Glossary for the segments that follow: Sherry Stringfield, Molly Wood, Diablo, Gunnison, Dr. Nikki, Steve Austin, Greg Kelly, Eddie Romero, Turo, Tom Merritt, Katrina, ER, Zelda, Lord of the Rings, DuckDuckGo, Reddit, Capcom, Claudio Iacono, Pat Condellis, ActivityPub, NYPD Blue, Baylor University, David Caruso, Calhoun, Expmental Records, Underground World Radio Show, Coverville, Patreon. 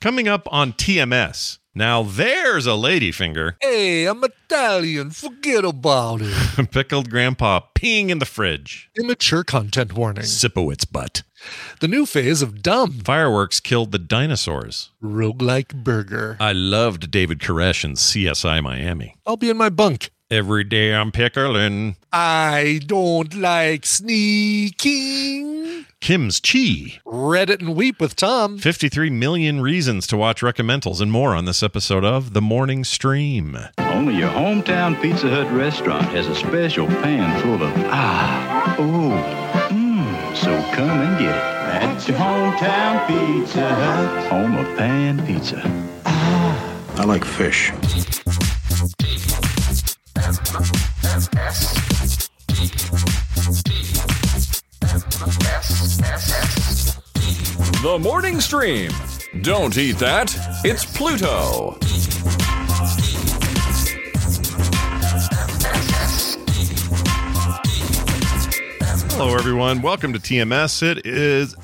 Coming up on TMS, now there's a lady finger. Hey, I'm Italian. Forget about it. Pickled grandpa peeing in the fridge. Immature content warning. Sipowitz butt. The new phase of dumb. Fireworks killed the dinosaurs. Roguelike burger. I loved David Koresh in CSI Miami. I'll be in my bunk. Every day I'm pickling. I don't like sneaking. Kim's Chi. Reddit and Weep with Tom. 53 million reasons to watch recommendals and more on this episode of The Morning Stream. Only your hometown Pizza Hut restaurant has a special pan full of so come and get it. That's your hometown Pizza Hut. Home of pan pizza. I like fish. The Morning Stream. Don't eat that. It's Pluto. Hello, everyone. Welcome to TMS. It is...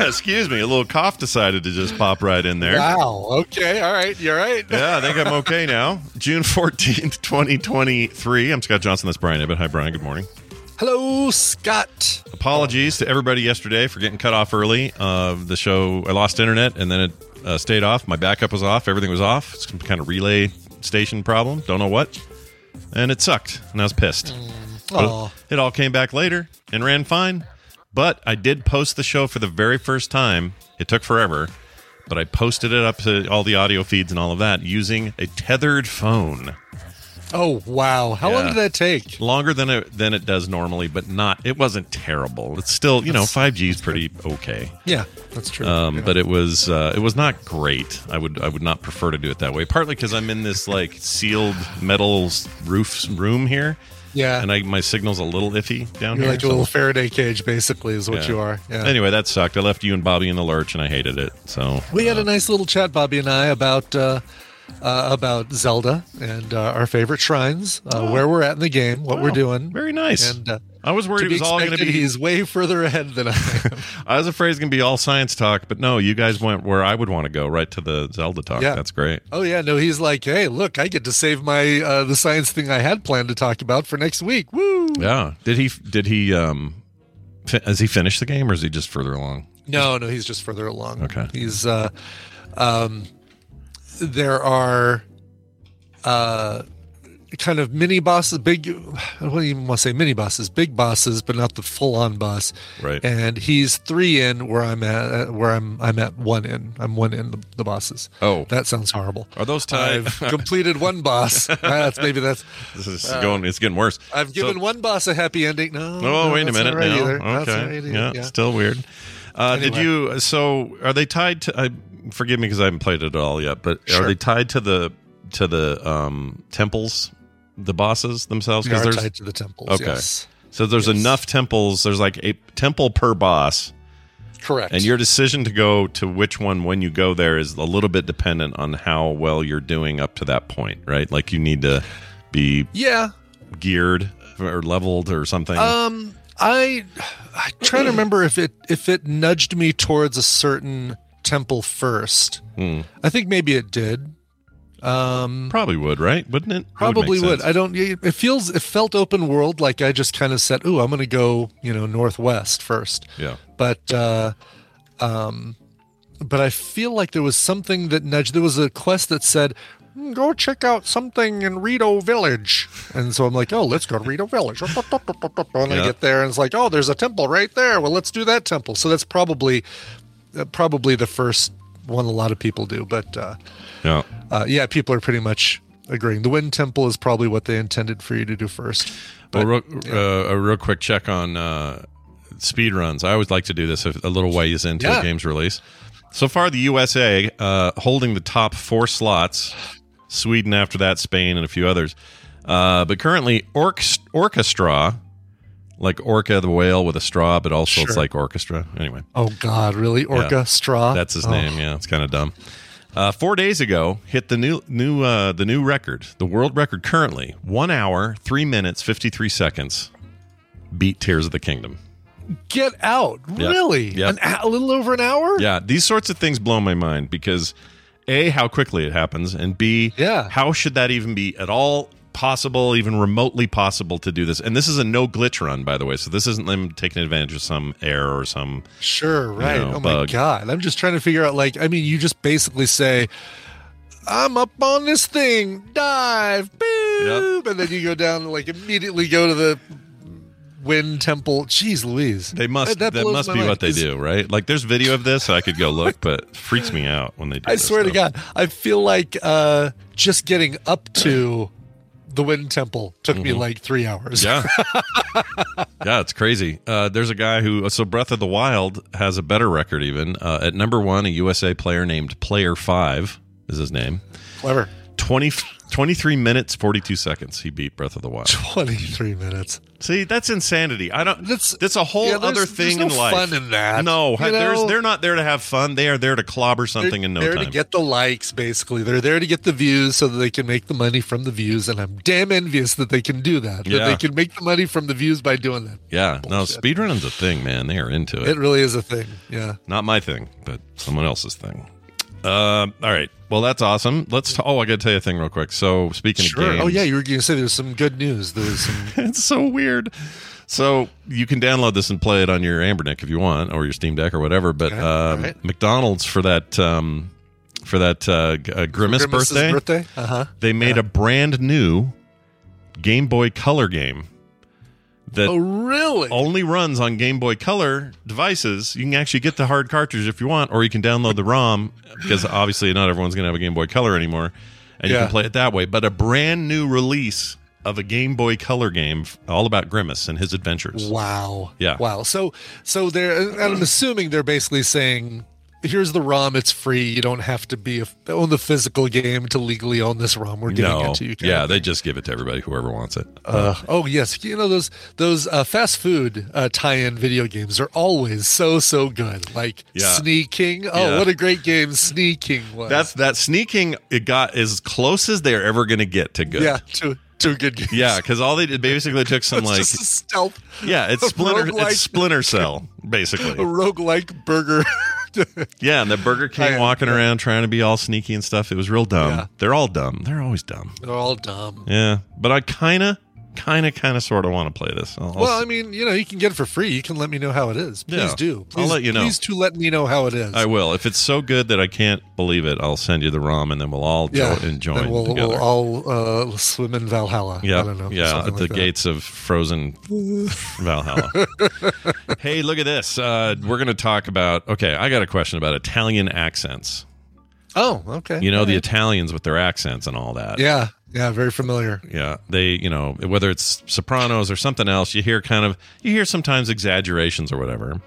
Excuse me, a little cough decided to just pop right in there. Wow. Okay. All right. You're right. Yeah, I think I'm okay now. June 14th, 2023. I'm Scott Johnson. That's Brian Ebbett. Hi, Brian. Good morning. Hello, Scott. Apologies to everybody yesterday for getting cut off early of the show. I lost internet and then it stayed off. My backup was off. Everything was off. It's some kind of relay station problem. Don't know what. And it sucked. And I was pissed. It all came back later and ran fine. But I did post the show for the very first time. It took forever, but I posted it up to all the audio feeds and all of that using a tethered phone. Oh, wow. How long did that take? Longer than it does normally, but not. It wasn't terrible. It's still, 5G is pretty okay. Yeah, that's true. But it was not great. I would not prefer to do it that way, partly because I'm in this sealed metal roof room here. Yeah. And my signal's a little iffy down here. You're like a little Faraday cage, basically, is what you are. Yeah. Anyway, that sucked. I left you and Bobby in the lurch, and I hated it. So we had a nice little chat, Bobby and I, about Zelda and our favorite shrines, where we're at in the game, what we're doing. Very nice. And I was worried it was all going to be... He's way further ahead than I am. I was afraid it's going to be all science talk, but no, you guys went where I would want to go, right to the Zelda talk. Yeah. That's great. Oh, yeah. No, he's like, hey, look, I get to save my the science thing I had planned to talk about for next week. Woo! Yeah. Did he? Has he finished the game, or is he just further along? No, he's just further along. Okay. He's... there are... kind of mini bosses, big, I don't even want to say mini bosses, big bosses, but not the full-on boss. Right. And he's 3 in where I'm at. I'm at 1 in. I'm 1 in the bosses. Oh, that sounds horrible. Are those tied? I've completed 1 boss. This is going. It's getting worse. I've given 1 boss a happy ending. No, wait a minute. Right now. Okay. Right yeah, still weird. Anyway. Did you? So are they tied to? Forgive me because I haven't played it at all yet. But are they tied to the temples? The bosses themselves? They are tied to the temples, okay. Yes. So there's enough temples. There's like a temple per boss. Correct. And your decision to go to which one when you go there is a little bit dependent on how well you're doing up to that point, right? Like you need to be geared or leveled or something. I try to remember if it nudged me towards a certain temple first. I think maybe it did. Probably would, right? Wouldn't it? Probably would. It felt open world. Like I just kind of said, I'm going to go, northwest first. Yeah. But I feel like there was something that nudged. There was a quest that said, go check out something in Rito Village. And so I'm like, oh, let's go to Rito Village. And I get there and it's like, oh, there's a temple right there. Well, let's do that temple. So that's probably the first one a lot of people do. But yeah, people are pretty much agreeing. The Wind Temple is probably what they intended for you to do first. But, well, a real quick check on speed runs. I always like to do this a little ways into a game's release. So far, the USA holding the top four slots. Sweden after that, Spain, and a few others. But currently, Orchestra, like Orca the whale with a straw, but also it's like Orchestra. Anyway. Oh, God, really? Orca, straw? That's his name, yeah. It's kind of dumb. 4 days ago, hit the new record. The world record currently, 1 hour, 3 minutes, 53 seconds, beat Tears of the Kingdom. Get out. Really? Yep. A little over an hour? Yeah. These sorts of things blow my mind because A, how quickly it happens, and B, how should that even be at all possible, even remotely possible to do this? And this is a no glitch run, by the way. So this isn't them taking advantage of some error or some bug. My God. I'm just trying to figure out, like, I mean, you just basically say, I'm up on this thing, dive, boop, and then you go down and like immediately go to the Wind Temple. Jeez Louise. That must be what they do, right? Like, there's video of this, so I could go look, but it freaks me out when they do this. I swear to God, I feel like just getting up to the Wind Temple took me like 3 hours. Yeah. Yeah, it's crazy. There's a guy who, so Breath of the Wild has a better record even. At number one, a USA player named Player 5 is his name. Clever. 23 minutes, 42 seconds. He beat Breath of the Wild. 23 minutes. See, that's insanity. I don't. That's a whole other thing in life. There's no fun in that. No, they're not there to have fun. They are there to clobber something in no time. They're there to get the likes, basically. They're there to get the views so that they can make the money from the views. And I'm damn envious that they can do that. Yeah. That they can make the money from the views by doing that. Yeah. Bullshit. No, speedrunning's a thing, man. They are into it. It really is a thing. Yeah. Not my thing, but someone else's thing. All right. Well, that's awesome. I got to tell you a thing real quick. So, speaking of games. Oh, yeah. You were going to say there's some good news. It's so weird. So, you can download this and play it on your Ambernick if you want, or your Steam Deck or whatever. But McDonald's for that Grimace's birthday? They made a brand new Game Boy Color game. That only runs on Game Boy Color devices. You can actually get the hard cartridge if you want, or you can download the ROM, because obviously not everyone's going to have a Game Boy Color anymore, and you can play it that way. But a brand new release of a Game Boy Color game all about Grimace and his adventures. Wow. Yeah. Wow. So they're, and I'm assuming they're basically saying, here's the ROM. It's free. You don't have to own the physical game to legally own this ROM. We're giving it to you. Yeah, they just give it to everybody, whoever wants it. Oh, yes. You know, those fast food tie-in video games are always so, so good. Like Sneaking. Oh, what a great game Sneaking was. That Sneaking, it got as close as they're ever going to get to good. Yeah, Two good games. Yeah, because all they did basically took some like just a stealth. Yeah, it's Splinter Cell, basically. A roguelike burger. Yeah, and the Burger King walking around trying to be all sneaky and stuff. It was real dumb. Yeah. They're all dumb. They're always dumb. They're all dumb. Yeah, but I kind of sort of want to play this. Well, I mean, you know, you can get it for free. You can let me know how it is. Please do. Please, I'll let you know. Please let me know how it is. I will. If it's so good that I can't believe it, I'll send you the ROM, and then we'll all enjoy it. We'll all swim in Valhalla. Yeah, I don't know. Yeah, at the gates of frozen Valhalla. Hey, look at this. We're going to talk about. Okay, I got a question about Italian accents. Oh, okay. You know the Italians with their accents and all that. Yeah. Yeah, very familiar. Yeah, they, you know, whether it's Sopranos or something else, you hear sometimes exaggerations or whatever.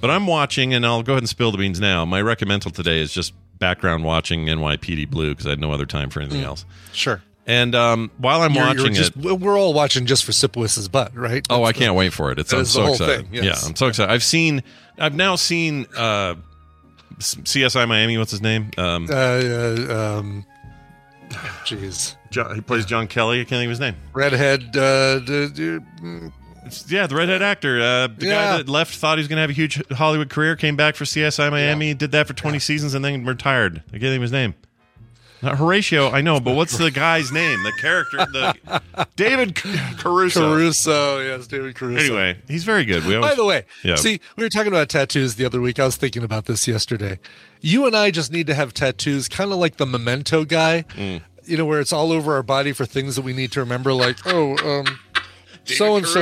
But I'm watching, and I'll go ahead and spill the beans now. My recommendal today is just background watching NYPD Blue because I had no other time for anything else. Sure. And while I'm watching we're all watching just for Sipowis's butt, right? That's I can't wait for it. I'm so excited. Yes. Yeah, I'm so excited. I've now seen CSI Miami. What's his name? Jeez. He plays John Kelly. I can't think of his name. Redhead. The redhead actor. The guy that left thought he was going to have a huge Hollywood career, came back for CSI Miami, did that for 20 seasons, and then retired. I can't think of his name. Not Horatio, I know, but what's the guy's name? The character, the David Caruso. Caruso, yes, David Caruso. Anyway, he's very good. We always, by the way, yeah. See, we were talking about tattoos the other week. I was thinking about this yesterday. You and I just need to have tattoos, kind of like the Memento guy, you know, where it's all over our body for things that we need to remember, like, so-and-so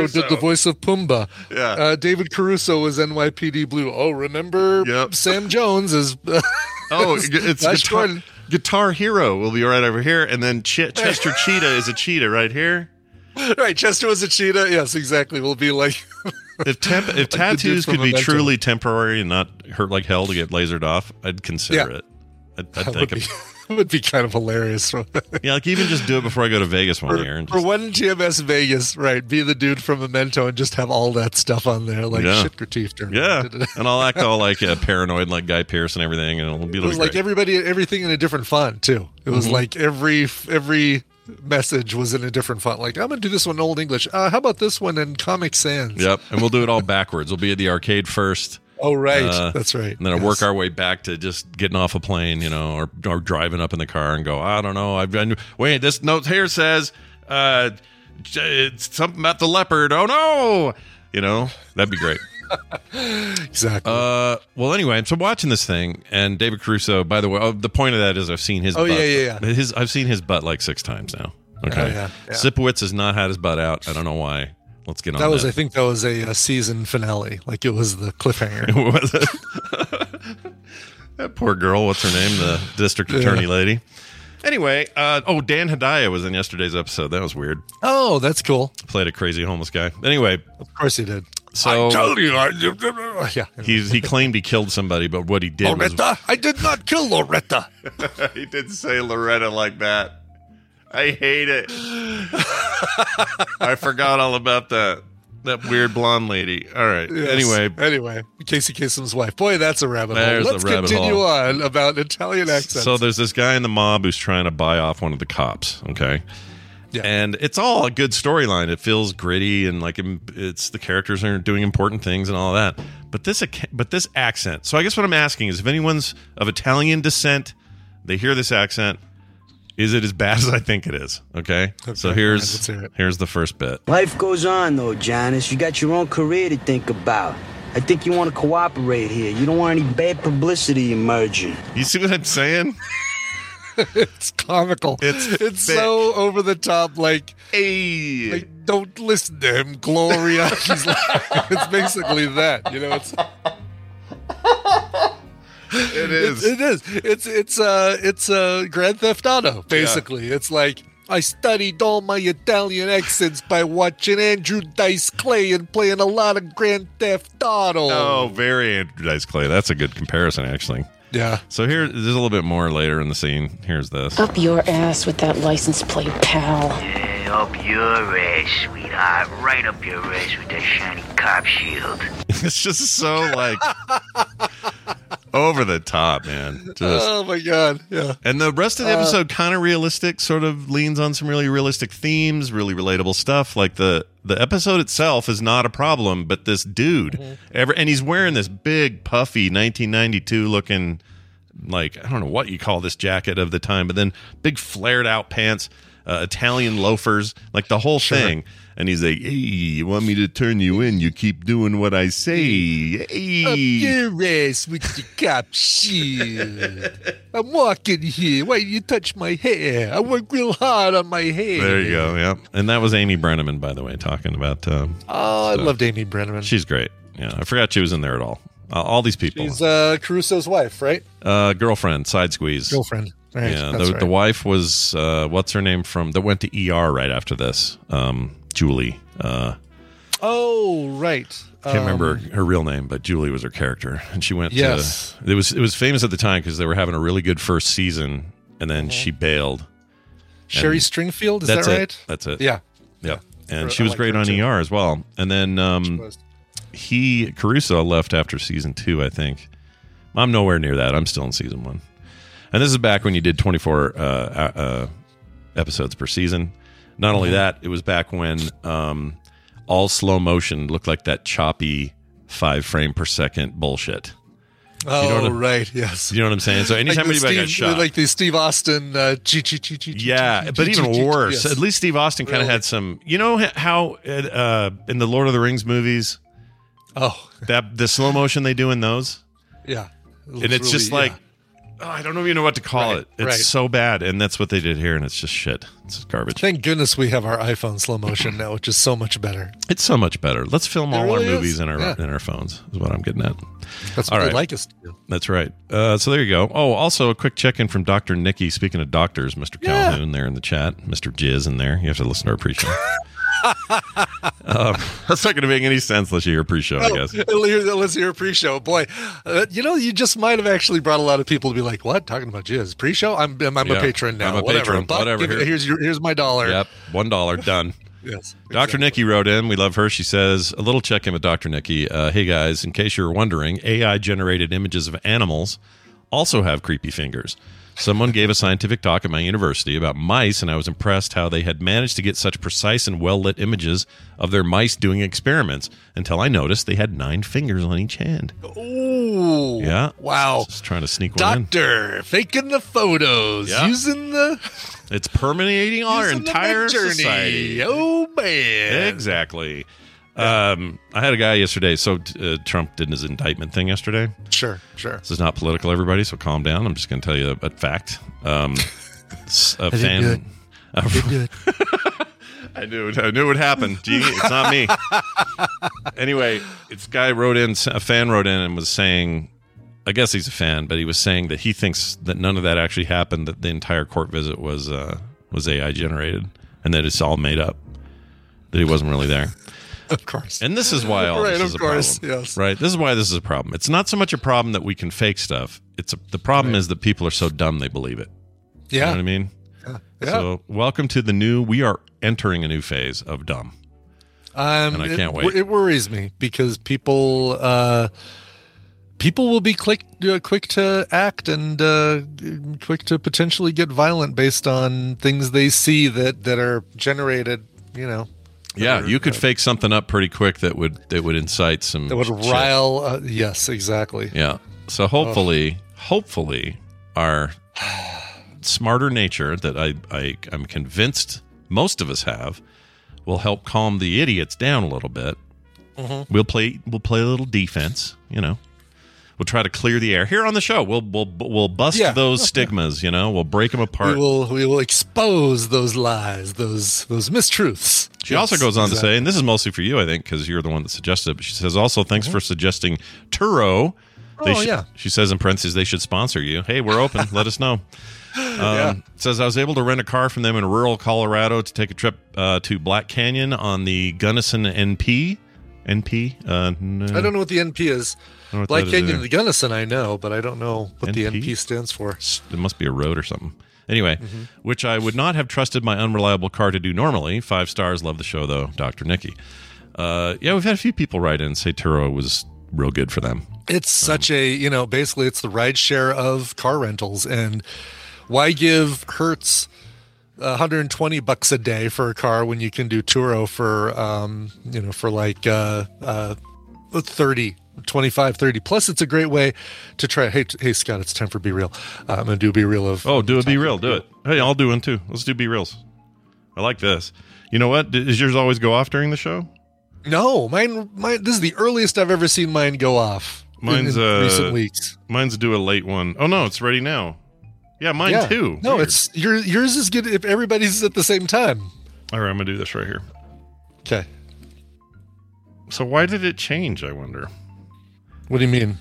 did the voice of Pumbaa. Yeah. David Caruso was NYPD Blue. Oh, remember Sam Jones is... it's Guitar Hero will be right over here, and then Chester Cheetah is a cheetah right here. Right, Chester was a cheetah. Yes, exactly. We'll be like... if tattoos could be truly temporary and not hurt like hell to get lasered off, I'd consider it. It would be kind of hilarious. Yeah, like even just do it before I go to Vegas one year. And just, for one TMS Vegas, right, be the dude from Memento and just have all that stuff on there, like shit critiqued. Yeah, and I'll act all like paranoid, like Guy Pearce and everything, and it'll be like everything in a different font, too. It was like every message was in a different font. Like, I'm going to do this one in Old English. How about this one in Comic Sans? Yep, and we'll do it all backwards. We'll be at the arcade first. Oh, right. That's right. And then work our way back to just getting off a plane, you know, or driving up in the car and go, I don't know. Wait, this note here says it's something about the leopard. Oh, no. You know, that'd be great. Exactly. Well, anyway, so I'm watching this thing, and David Caruso, by the way, the point of that is I've seen his butt. I've seen his butt like 6 times now. Okay. Sipowicz has not had his butt out. I don't know why. Let's get on that. I think that was a season finale. Like, it was the cliffhanger. Was it? That poor girl. What's her name? The district attorney lady. Anyway, Dan Hedaya was in yesterday's episode. That was weird. Oh, that's cool. Played a crazy homeless guy. Anyway. Of course he did. So, I told you. He claimed he killed somebody, but what he did was... I did not kill Loretta. He did say Loretta like that. I hate it. I forgot all about that weird blonde lady. All right. Yes. Anyway, Casey Kasem's wife. Boy, that's a rabbit hole. Let's continue on about Italian accents. So there's this guy in the mob who's trying to buy off one of the cops. Okay. Yeah. And it's all a good storyline. It feels gritty and like it's the characters are doing important things and all that. But this accent. So I guess what I'm asking is if anyone's of Italian descent, they hear this accent. Is it as bad as I think it is? Okay so here's the first bit. Life goes on, though, Janice. You got your own career to think about. I think you want to cooperate here. You don't want any bad publicity emerging. You see what I'm saying? It's comical. It's so over the top, like, hey. Like, don't listen to him, Gloria. She's like, it's basically that. You know, it's... It is. It's Grand Theft Auto, basically. Yeah. It's like, I studied all my Italian accents by watching Andrew Dice Clay and playing a lot of Grand Theft Auto. Oh, very Andrew Dice Clay. That's a good comparison, actually. Yeah. So there's a little bit more later in the scene. Here's this. Up your ass with that license plate, pal. Yeah, up your ass, sweetheart. Right up your ass with that shiny cop shield. It's just so, like... Over the top, man. Just. Oh, my God. Yeah. And the rest of the episode, kind of realistic, sort of leans on some really realistic themes, really relatable stuff. Like the episode itself is not a problem, but this dude, and he's wearing this big, puffy 1992 looking, like, I don't know what you call this jacket of the time, but then big flared out pants, Italian loafers, like the whole thing. And he's like, hey, you want me to turn you in? You keep doing what I say. Hey. Up your ass with the cop shit. I'm walking here. Why you touch my hair? I work real hard on my hair. There you go, yeah. And that was Amy Brenneman, by the way, talking about... I loved Amy Brenneman. She's great. Yeah, I forgot she was in there at all. All these people. She's Caruso's wife, right? Girlfriend, side squeeze. Girlfriend. Right, yeah, the wife was... what's her name from... That went to ER right after this. Julie. I can't remember her real name, but Julie was her character, and she went to... It was famous at the time because they were having a really good first season, and then she bailed. Sherry Stringfield, is that right? That's it. Yeah. And she was great on too. ER as well. And then Caruso left after season 2, I think. I'm nowhere near that. I'm still in season 1. And this is back when you did 24 episodes per season. Not only that, it was back when all slow motion looked like that choppy 5 frame per second bullshit. Right, yes. You know what I'm saying? So anytime anybody got shot. Like the Steve Austin, yeah, but even worse. At least Steve Austin kind of had some, you know how in the Lord of the Rings movies, the slow motion they do in those? Yeah. And it's just like, I don't even know what to call it. It's so bad, and that's what they did here, and it's just shit. It's garbage. Thank goodness we have our iPhone slow motion now, which is so much better. It's so much better. Let's film all our movies in our phones is what I'm getting at. That's what they like us to do. That's right. So there you go. Oh, also a quick check-in from Dr. Nikki. Speaking of doctors, Mr. Calhoun there in the chat, Mr. Jizz in there. You have to listen to our pre-show. That's not going to make any sense unless you hear pre-show, I guess. Unless you hear pre-show. Boy, you just might have actually brought a lot of people to be like, what? Talking about jizz. Pre-show? I'm a patron now. I'm a patron. Whatever. Here's my $1. Yep. $1. Done. Yes. Exactly. Dr. Nikki wrote in. We love her. She says, a little check-in with Dr. Nikki. Hey, guys, in case you're wondering, AI-generated images of animals also have creepy fingers. Someone gave a scientific talk at my university about mice, and I was impressed how they had managed to get such precise and well-lit images of their mice doing experiments until I noticed they had 9 fingers on each hand. Oh, yeah. Wow. Just trying to sneak one in. Doctor, faking the photos, using the... It's permeating our entire society. Oh, man. Exactly. I had a guy yesterday, so Trump did his indictment thing yesterday. Sure. This is not political, everybody, so calm down. I'm just going to tell you a fact. A fan. I didn't do it. I knew it would happen. Gee, it's not me. Anyway, this guy wrote in and was saying, I guess he's a fan, but he was saying that he thinks that none of that actually happened, that the entire court visit was AI generated and that it's all made up, that he wasn't really there. Of course. And this is why this is a problem. Yes. Right? This is why this is a problem. It's not so much a problem that we can fake stuff. The problem is that people are so dumb they believe it. Yeah. You know what I mean? Yeah. So welcome to we are entering a new phase of dumb. And I can't wait. It worries me because people will be quick to act and quick to potentially get violent based on things they see that are generated, you know. Yeah, you could fake something up pretty quick that would incite some. That would rile. Yes, exactly. Yeah. So hopefully, our smarter nature that I'm convinced most of us have will help calm the idiots down a little bit. Mm-hmm. We'll play a little defense. You know, we'll try to clear the air here on the show. We'll bust those stigmas. You know, we'll break them apart. We will expose those lies, those mistruths. She also goes on to say, and this is mostly for you, I think, because you're the one that suggested it, but she says, also, thanks for suggesting Turo. She says in parentheses, they should sponsor you. Hey, we're open. Let us know. Says, I was able to rent a car from them in rural Colorado to take a trip to Black Canyon on the Gunnison NP. No. I don't know what the NP is. Black Canyon and the Gunnison, I know, but I don't know what the NP stands for. It must be a road or something. Anyway, which I would not have trusted my unreliable car to do normally. 5 stars. Love the show, though, Dr. Nikki. We've had a few people write in and say Turo was real good for them. It's such basically it's the rideshare of car rentals. And why give Hertz $120 a day for a car when you can do Turo for, for like 30 plus? It's a great way to try. Hey Scott, it's time for Be Real. I'm gonna do Be Real of do a Be Real. Do it. Hey, I'll do one too. Let's do Be Reals. I like this. You know what, does yours always go off during the show? No, mine this is the earliest I've ever seen mine go off. Mine's in recent weeks. Mine's do a late one. Oh no, it's ready now. Yeah, mine too. No, weird. It's yours is good if everybody's at the same time. All right, I'm gonna do this right here. Okay, so why did it change, I wonder? What do you mean?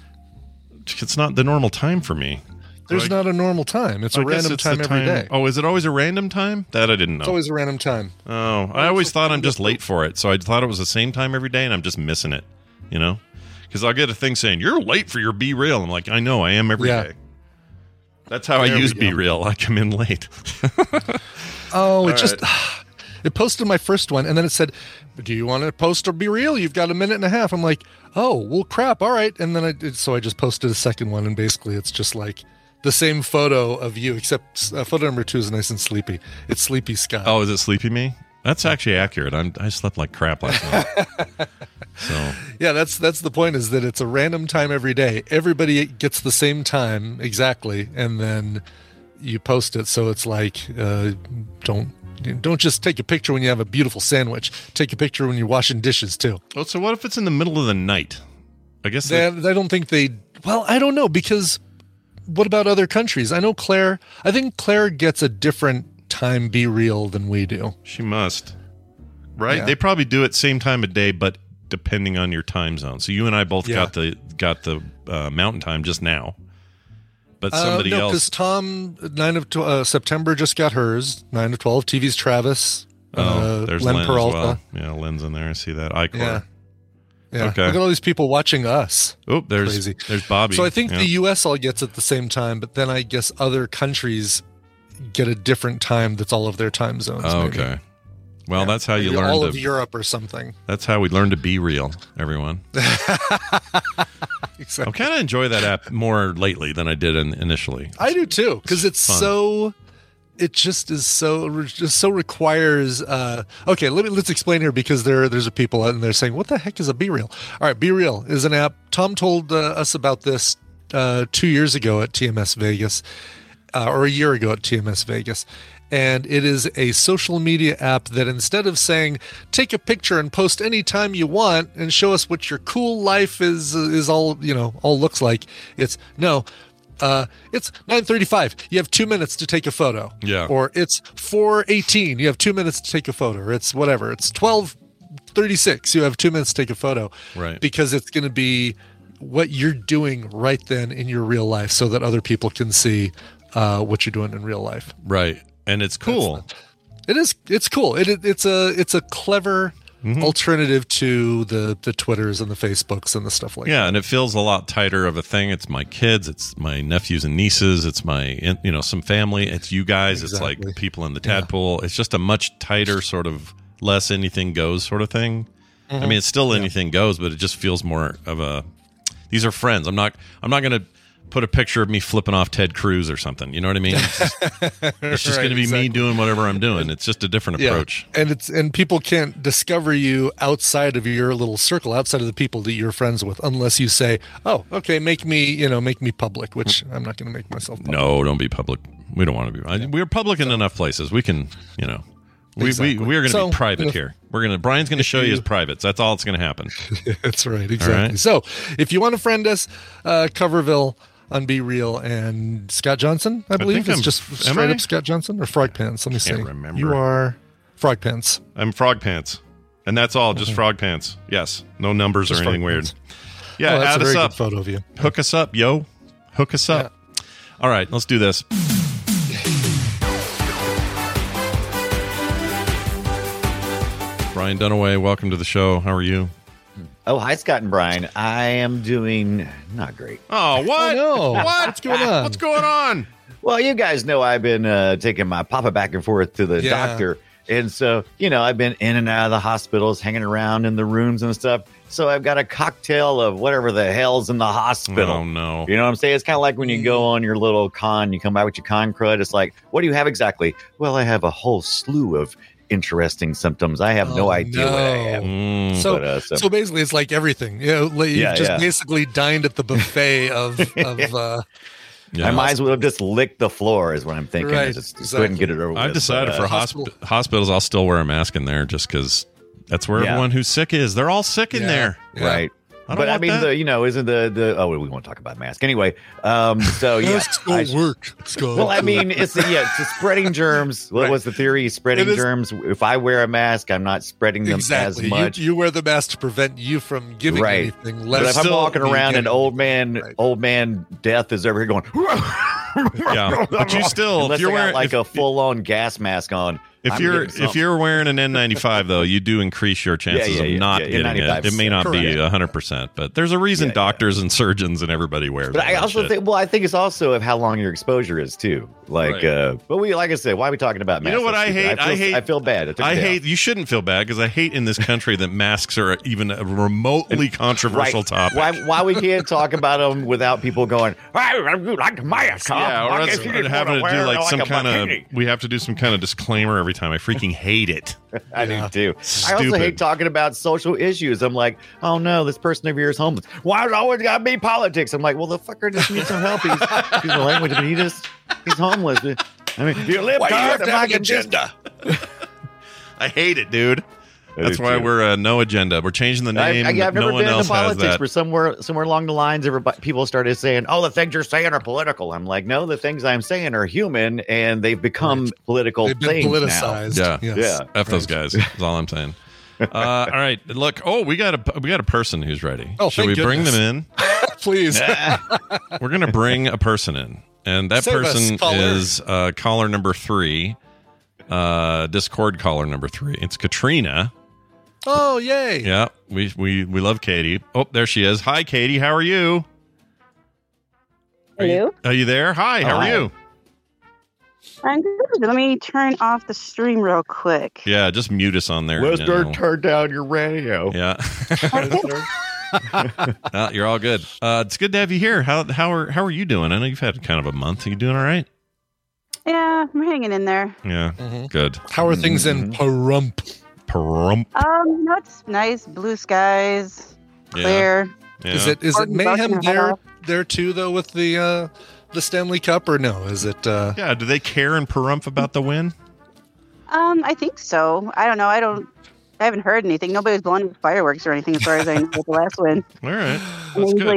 It's not the normal time for me. There's not a normal time. It's a random time every day. Oh, is it always a random time? That I didn't know. It's always a random time. Oh, I always thought I'm just late for it. So I thought it was the same time every day and I'm just missing it, you know? Because I'll get a thing saying, you're late for your Be Real. I'm like, I know, I am every day. That's how I use Be Real. I come in late. It posted my first one, and then it said, do you want to post or Be Real? You've got a minute and a half. I'm like, oh, well, crap. All right. And then I just posted a second one, and basically it's just like the same photo of you, except photo number 2 is nice and sleepy. It's Sleepy Scott. Oh, is it Sleepy Me? That's actually accurate. I slept like crap last night. So yeah, that's the point, is that it's a random time every day. Everybody gets the same time exactly, and then you post it. So it's like, don't just take a picture when you have a beautiful sandwich. Take a picture when you're washing dishes too. Oh, so what if it's in the middle of the night? I guess I don't think they. Well, I don't know, because what about other countries? I know Claire. I think Claire gets a different time BeReal than we do. She must, right? Yeah. They probably do it same time of day, but depending on your time zone. So you and I both got the mountain time just now. But somebody else. Because Tom, 9 of September just got hers, 9 of 12. TV's Travis. There's Len Peralta. Well. Yeah, Len's in there. I see that. Icor. Yeah. Okay. Look at all these people watching us. Oh, there's Bobby. So I think the U.S. all gets at the same time, but then I guess other countries get a different time that's all of their time zones. Oh, okay. Well, that's how you learn all of Europe or something. That's how we learn to BeReal, everyone. Exactly. I kind of enjoy that app more lately than I did initially. I do too, because it's fun. It just requires. Okay, let's explain here, because there's people out there saying, "What the heck is a BeReal?" All right, BeReal is an app. Tom told us about this 2 years ago at TMS Vegas, or a year ago at TMS Vegas. And it is a social media app that, instead of saying, take a picture and post any time you want and show us what your cool life is all, all looks like, it's no, it's 9:35. You have 2 minutes to take a photo. Yeah. Or it's 4:18. You have 2 minutes to take a photo. Or it's whatever. It's 12:36. You have 2 minutes to take a photo. Right. Because it's going to be what you're doing right then in your real life, so that other people can see what you're doing in real life. Right. And it's cool. It's cool. It's a clever alternative to the Twitters and the Facebooks and the stuff like that. Yeah, and it feels a lot tighter of a thing. It's my kids. It's my nephews and nieces. It's my, some family. It's you guys. Exactly. It's like people in the tadpole. Yeah. It's just a much tighter sort of less anything goes sort of thing. Mm-hmm. I mean, it's still anything goes, but it just feels more of a, these are friends. I'm not going to put a picture of me flipping off Ted Cruz or something. You know what I mean? It's just going to be me doing whatever I'm doing. It's just a different approach. And people can't discover you outside of your little circle, outside of the people that you're friends with, unless you say, "Oh, okay, make me public," which I'm not going to make myself public. No, don't be public. We don't want to be. We're public in enough places. We can, we're going to be private here. Brian's going to show you his privates. That's all that's going to happen. That's right. Exactly. Right? So if you want to friend us, Coverville on BeReal, and Scott Johnson, I believe. It's just straight up Scott Johnson or Frog Pants. Let me see. I can't remember. You are Frog Pants. I'm Frog Pants. And that's all, just Frog Pants. Yes. No numbers or anything weird. Yeah, oh, add us up. Photo of you. Hook us up, yo. Hook us up. Yeah. All right, let's do this. Brian Dunaway, welcome to the show. How are you? Oh, hi, Scott and Brian. I am doing not great. Oh, what? Oh, no. What? What's going on? What's going on? Well, you guys know I've been taking my papa back and forth to the doctor. And so, I've been in and out of the hospitals, hanging around in the rooms and stuff. So I've got a cocktail of whatever the hell's in the hospital. Oh, no. You know what I'm saying? It's kind of like when you go on your little con, you come back with your con crud. It's like, what do you have exactly? Well, I have a whole slew of interesting symptoms. I have no idea what I have. So basically, it's like everything. You just basically dined at the buffet of. I might as well have just licked the floor, is what I'm thinking. Right. Just go ahead and get it over with. I've decided for hospitals, I'll still wear a mask in there, just because that's where everyone who's sick is. They're all sick in there, right? Isn't we won't talk about masks anyway. So yeah, masks don't work. Well, I mean, it's spreading germs. What was the theory? Spreading germs. If I wear a mask, I'm not spreading them as much. You wear the mask to prevent you from giving anything. But if I'm walking around and old man death is over here going, yeah, but you still, unless if you're wearing a full on gas mask on. If you're wearing an N95 though, you do increase your chances of not getting it. It may not be 100%, but there's a reason doctors and surgeons and everybody wears it. But I also think it's also of how long your exposure is too. Like, right. But we, like I said, why are we talking about masks? You know what I hate? I feel bad. I hate. You shouldn't feel bad because I hate in this country that masks are even a remotely controversial topic. Why we can't talk about them without people going, I like masks. Yeah, or else we're having to do like some kind of. We have to do some kind of disclaimer every time. I freaking hate it. I do too. Stupid. I also hate talking about social issues. I'm like, oh no, this person over here is homeless. Why does it always gotta be politics? I'm like, well, the fucker just needs some help. He's a language, but he just. He's homeless. I mean, you live hard. I'm agenda. I hate it, dude. That's why we're no agenda. We're changing the name. I've never been into politics. But somewhere along the lines, everybody, people started saying, "Oh, the things you're saying are political." I'm like, "No, the things I'm saying are human, and they've become political they've things been politicized. Now." Yeah, yes. Yeah. F those guys. That's all I'm saying. All right, look. Oh, we got a person who's ready. Oh, should we bring them in? Please. We're gonna bring a person in. And that person is caller number 3, Discord caller number 3. It's Katrina. Oh, yay. Yeah, we love Katie. Oh, there she is. Hi, Katie. How are you? Are you there? Hi, how are you? I'm good. Let me turn off the stream real quick. Yeah, just mute us on there. Listener, turn down your radio. Yeah. No, you're all good. It's good to have you here. How are you doing? I know you've had kind of a month. Are you doing all right? Yeah, I'm hanging in there. Yeah, good. How are things in Pahrump? That's nice. Blue skies, clear. Yeah. Is it mayhem there too though with the Stanley Cup or no? Is it? Yeah. Do they care in Pahrump about the win? I think so. I don't know. I haven't heard anything. Nobody's blowing fireworks or anything as far as I know with the last win. All right.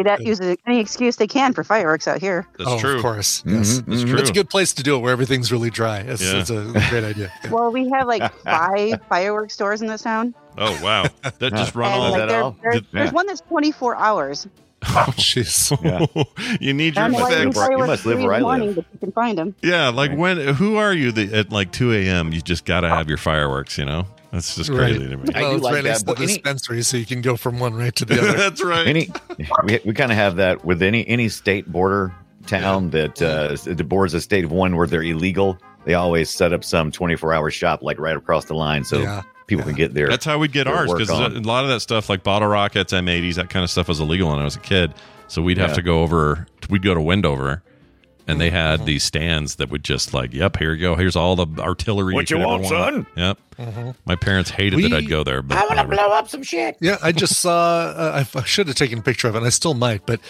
That uses any excuse they can for fireworks out here. That's true. Of course. Yes. Mm-hmm. That's true. It's a good place to do it where everything's really dry. It's a great idea. Yeah. Well, we have like 5 fireworks stores in this town. Oh, wow. That just run all like, that all? There's one that's 24 hours. Oh, jeez. Yeah. You need your fix. You must live where I live. You can find them. Yeah, like who are you at like 2 a.m.? You just got to have your fireworks, you know? That's just crazy to me. Well, it's like right next to the dispensary, so you can go from one right to the other. That's right. We kind of have that with any state border town that borders a state of one where they're illegal. They always set up some 24-hour shop like right across the line so people can get there. That's how we get ours because a lot of that stuff like bottle rockets, M80s, that kind of stuff was illegal when I was a kid. So we'd have to go over. We'd go to Wendover. And they had these stands that would just like, yep, here you go. Here's all the artillery. What you want, son? Yep. Mm-hmm. My parents hated that I'd go there. But I want to blow up some shit. Yeah, I just saw, I should have taken a picture of it, and I still might, but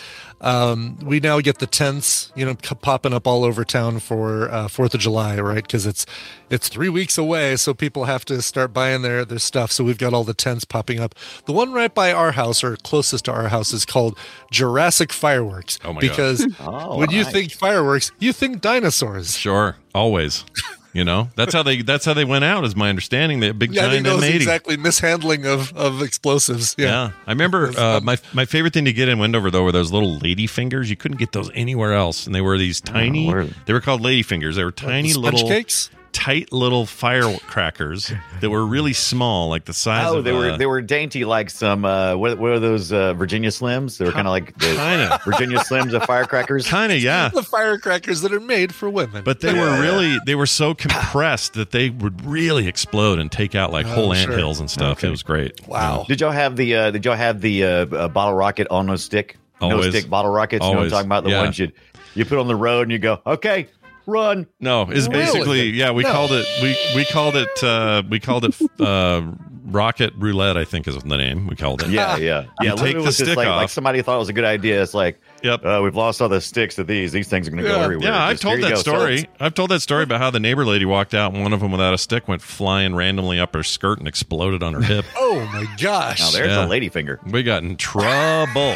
we now get the tents, popping up all over town for 4th of July, right? Because it's 3 weeks away, so people have to start buying their stuff. So we've got all the tents popping up. The one right by our house, or closest to our house, is called Jurassic Fireworks. Oh my God. When you think fireworks, you think dinosaurs. Sure, always. That's how they went out, is my understanding. That big giant M80. Exactly, mishandling of explosives. Yeah, I remember my favorite thing to get in Wendover though were those little lady fingers. You couldn't get those anywhere else, and they were these tiny. They were called lady fingers. They were tiny little cakes. Tight little firecrackers that were really small, like the size of. They were dainty, like some. What are those Virginia Slims? They were kind of like the Virginia Slims of firecrackers. Kind of, yeah. The firecrackers that are made for women, but they were really. They were so compressed that they would really explode and take out like whole anthills and stuff. Okay. It was great. Wow. Did y'all have the? Did y'all have the bottle rocket on a stick? Always. No stick bottle rockets. Always. You know what I'm talking about? The ones you put on the road and you go, okay. Run. No, it's basically we called it rocket roulette, I think is the name we called it. Yeah. Take the stick off. Like somebody thought it was a good idea. It's like, yep, we've lost all the sticks of these. These things are going to go everywhere. Yeah, I've told that story about how the neighbor lady walked out and one of them without a stick went flying randomly up her skirt and exploded on her hip. Oh my gosh! Now there's a lady finger. We got in trouble.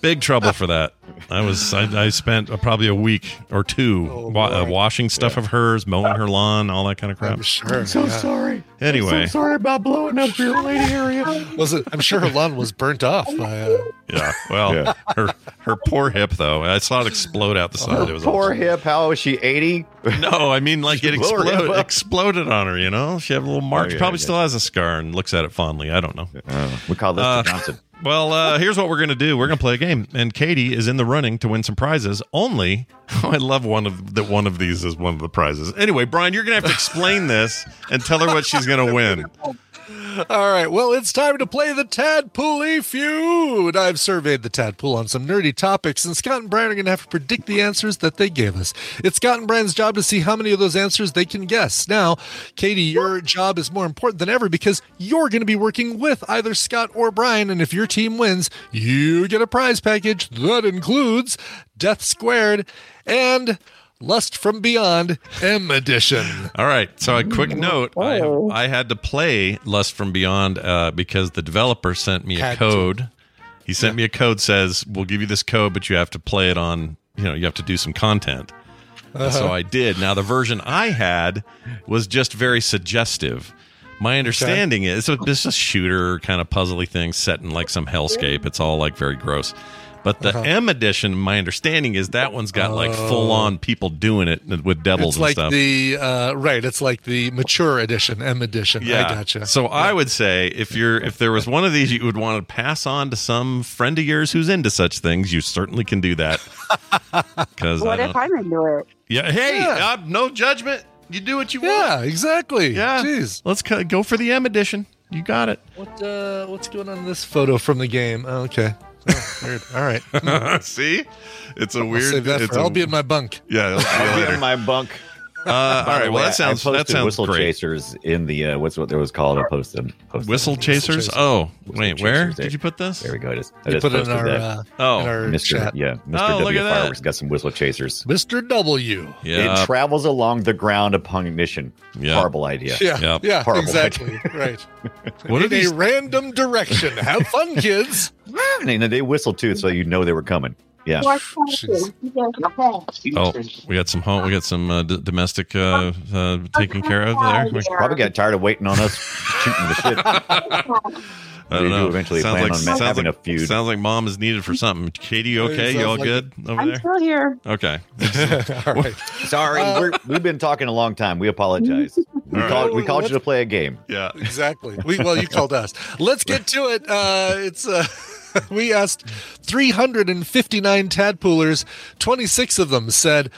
Big trouble for that. I spent probably a week or two washing stuff of hers, mowing her lawn, all that kind of crap. I'm sure. I'm so sorry. Anyway, I'm so sorry about blowing up your lady area. I'm sure her lawn was burnt off. Her poor hip though. I saw it explode out the side. Her poor hip. How is she 80? No, I mean like it exploded on her. You know, she had a little mark. She probably still has a scar and looks at it fondly. I don't know. We call this the Johnson. Well, here's what we're going to do. We're going to play a game, and Katie is in the running to win some prizes. Only, I love one of these is one of the prizes. Anyway, Brian, you're going to have to explain this and tell her what she's going to win. All right, well, it's time to play the Tadpooly Feud. I've surveyed the Tadpool on some nerdy topics, and Scott and Brian are going to have to predict the answers that they gave us. It's Scott and Brian's job to see how many of those answers they can guess. Now, Katie, your job is more important than ever because you're going to be working with either Scott or Brian, and if your team wins, you get a prize package that includes Death Squared and... Lust from Beyond M Edition. All right. So a quick note. I had to play Lust from Beyond because the developer sent me a code. He sent me a code says, we'll give you this code, but you have to play it on, you know, you have to do some content. Uh-huh. So I did. Now, the version I had was just very suggestive. My understanding is it's a shooter kind of puzzly thing set in like some hellscape. It's all like very gross. But the M edition, my understanding is that one's got like full on people doing it with devils and stuff. It's like the right. It's like the mature edition, M edition. Yeah. I gotcha. So I would say if there was one of these you would want to pass on to some friend of yours who's into such things, you certainly can do that. What if I'm into it? Yeah. Hey, no judgment. You do what you want. Yeah. Exactly. Yeah. Jeez. Let's go for the M edition. You got it. What's going on in this photo from the game? Oh, okay. Oh, weird. All right. See? It's a weird... I'll be in my bunk. Yeah, I'll be in my bunk. All right, well, that sounds Whistle great. Chasers in the... what's what it was called? I posted Whistle Chasers? Oh, wait, where did you put this? There we go. I just put it in our Mr. chat. Yeah, Mr. W Fireworks got some Whistle Chasers. Mr. W. Yeah. It travels along the ground upon ignition. Yeah. Horrible idea. Yeah, yeah, horrible exactly. Idea. Right. What in a random direction. Have fun, kids. And they whistle, too, so you know they were coming. Yeah. Oh, we got some home. We got some domestic taken care of there. We probably got tired of waiting on us shooting the shit. I don't know. Eventually, sounds like mom is needed for something. Katie, okay? You all good over there? I'm still here. Okay. All right. Sorry, we've been talking a long time. We apologize. We called you to play a game. Yeah, exactly. You called us. Let's get to it. We asked 359 tadpoolers. 26 of them said,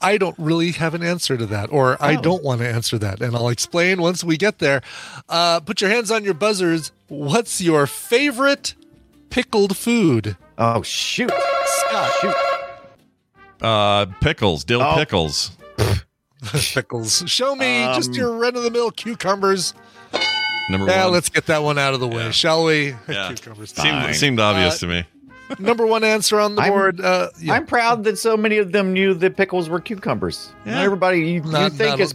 I don't really have an answer to that, or I don't want to answer that. And I'll explain once we get there. Put your hands on your buzzers. What's your favorite pickled food? Oh, shoot. Scott, shoot. Pickles. Dill pickles. Pickles. Show me just your run-of-the-mill cucumbers. Number one. Let's get that one out of the way, shall we? Yeah. Seemed obvious to me. Number one answer on the board. I'm proud that so many of them knew that pickles were cucumbers. Yeah. Everybody, you think it's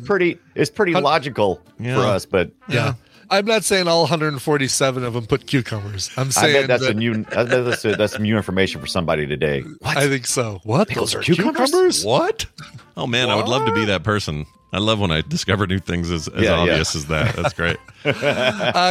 pretty logical for us, but yeah. I'm not saying all 147 of them put cucumbers. I'm saying that's new information for somebody today. What? I think so. What? Pickles are cucumbers? What? Oh man, what? I would love to be that person. I love when I discover new things as obvious as that. That's great.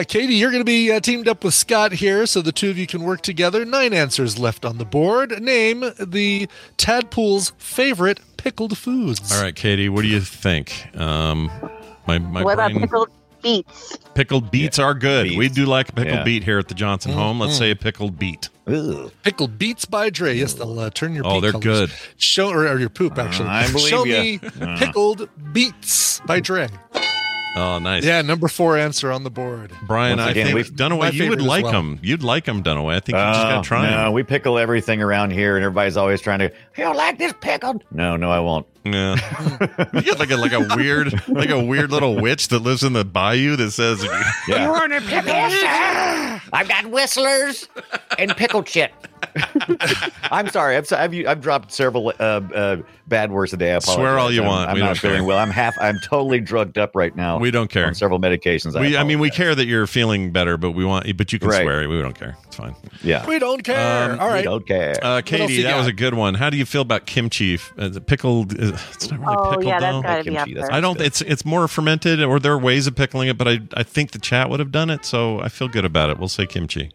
Katie, you're going to be teamed up with Scott here, so the two of you can work together. 9 answers left on the board. Name the tadpool's favorite pickled foods. All right, Katie, what do you think? What about pickled beets? Pickled beets are good. Beets. We do like a pickled beet here at the Johnson home. Let's say a pickled beet. Ew. Pickled beets by Dre. Yes, they'll turn your they're colors. Good. Show or your poop actually. I believe Show me pickled beets by Dre. Oh, nice. Yeah, number 4 answer on the board. Brian, I think Dunaway, you would like them. You'd like them, Dunaway. I think you just got to try them. No, we pickle everything around here, and everybody's always trying to. You don't like this pickled? No, I won't. Yeah, you get like a weird little witch that lives in the bayou that says, "You want a pickle? I've got whistlers and pickled shit." I'm sorry. I've dropped several bad words today. I apologize. Swear all you want. I'm not feeling well. I'm totally drugged up right now. We don't care. On several medications. We care that you're feeling better, but you can swear. We don't care. It's fine. Yeah. We don't care. All right. We don't care. Katie, that was a good one. How do you feel about kimchi? Pickled? It's not really pickled. Yeah, that's gotta be up there. I don't. It's more fermented, or there are ways of pickling it, but I think the chat would have done it, so I feel good about it. We'll say kimchi.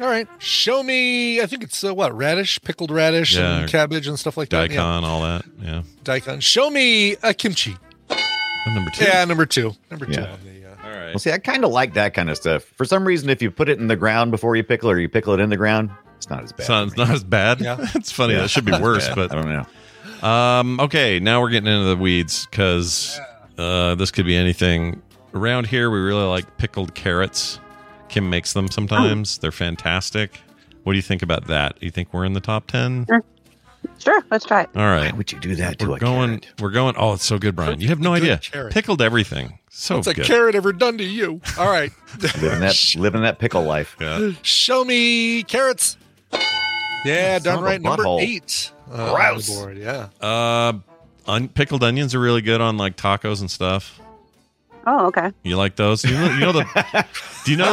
All right. Show me, I think it's radish, pickled radish and cabbage and stuff like that. Daikon, all that. Yeah. Daikon. Show me a kimchi. Number 2. Yeah, number 2. Number 2. All right. right. Well, see, I kind of like that kind of stuff. For some reason, if you put it in the ground before you pickle, or you pickle it in the ground, it's not as bad. Sounds not as bad. Yeah. It's funny. Yeah. That should be worse, but I don't know. Okay, now we're getting into the weeds because this could be anything. Around here, we really like pickled carrots. Kim makes them sometimes. They're fantastic. What do you think about that? You think we're in the top 10? Sure, let's try it. All right. Why would you do that to a carrot? We're going. Oh, it's so good, Brian. You have no idea. Carrot. Pickled everything. So what's good. What's a carrot ever done to you? All right. living that pickle life. Yeah. Show me carrots. Yeah, done right. Number 8. Gross. Board, yeah. Pickled onions are really good on like tacos and stuff. Oh, okay. You like those? Do you know the?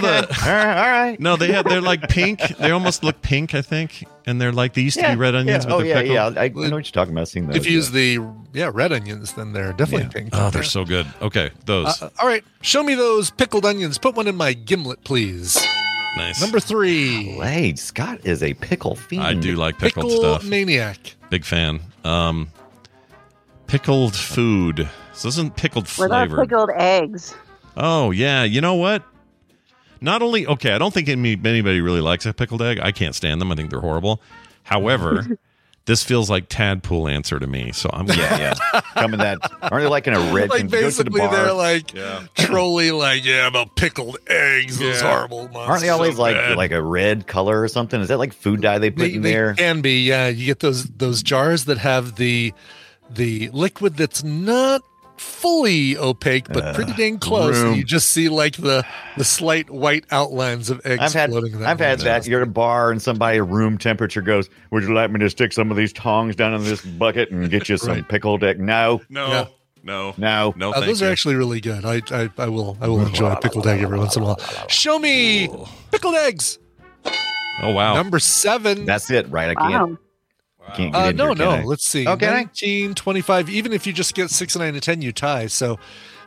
All right. No, they're like pink. They almost look pink, I think. And they're like they used to be red onions. Yeah. But they're pickled. I know what you're talking about. Seeing those. If you use the red onions, then they're definitely pink. Oh, they're so good. Okay, those. All right, show me those pickled onions. Put one in my gimlet, please. Nice. Number 3. Wait, Scott is a pickle fiend. I do like pickled stuff. Maniac. Big fan. Pickled food. So this isn't pickled flavor. What about pickled eggs? Oh, yeah. You know what? Not only... Okay, I don't think anybody really likes a pickled egg. I can't stand them. I think they're horrible. However, this feels like tadpool answer to me. So I'm... Yeah. Coming that... Aren't they like in a red... Like basically the they're like... Yeah. Trolley like, yeah, about pickled eggs. Yeah. Those horrible monsters. Aren't they always like a red color or something? Is that like food dye they put in there? Can be, yeah. You get those jars that have the liquid that's not fully opaque but pretty dang close. You just see like the slight white outlines of eggs floating. I've had that. You're at a bar and somebody room temperature goes, would you like me to stick some of these tongs down in this bucket and get you some pickled egg? No. Those are actually really good. I will enjoy pickled egg every once in a while. Show me pickled eggs. Oh wow. Number 7. That's it, right? I can't. Wow. Can't get no, no. I? Let's see. Okay, 19, 25. Even if you just get 6, 9, and 10, you tie. So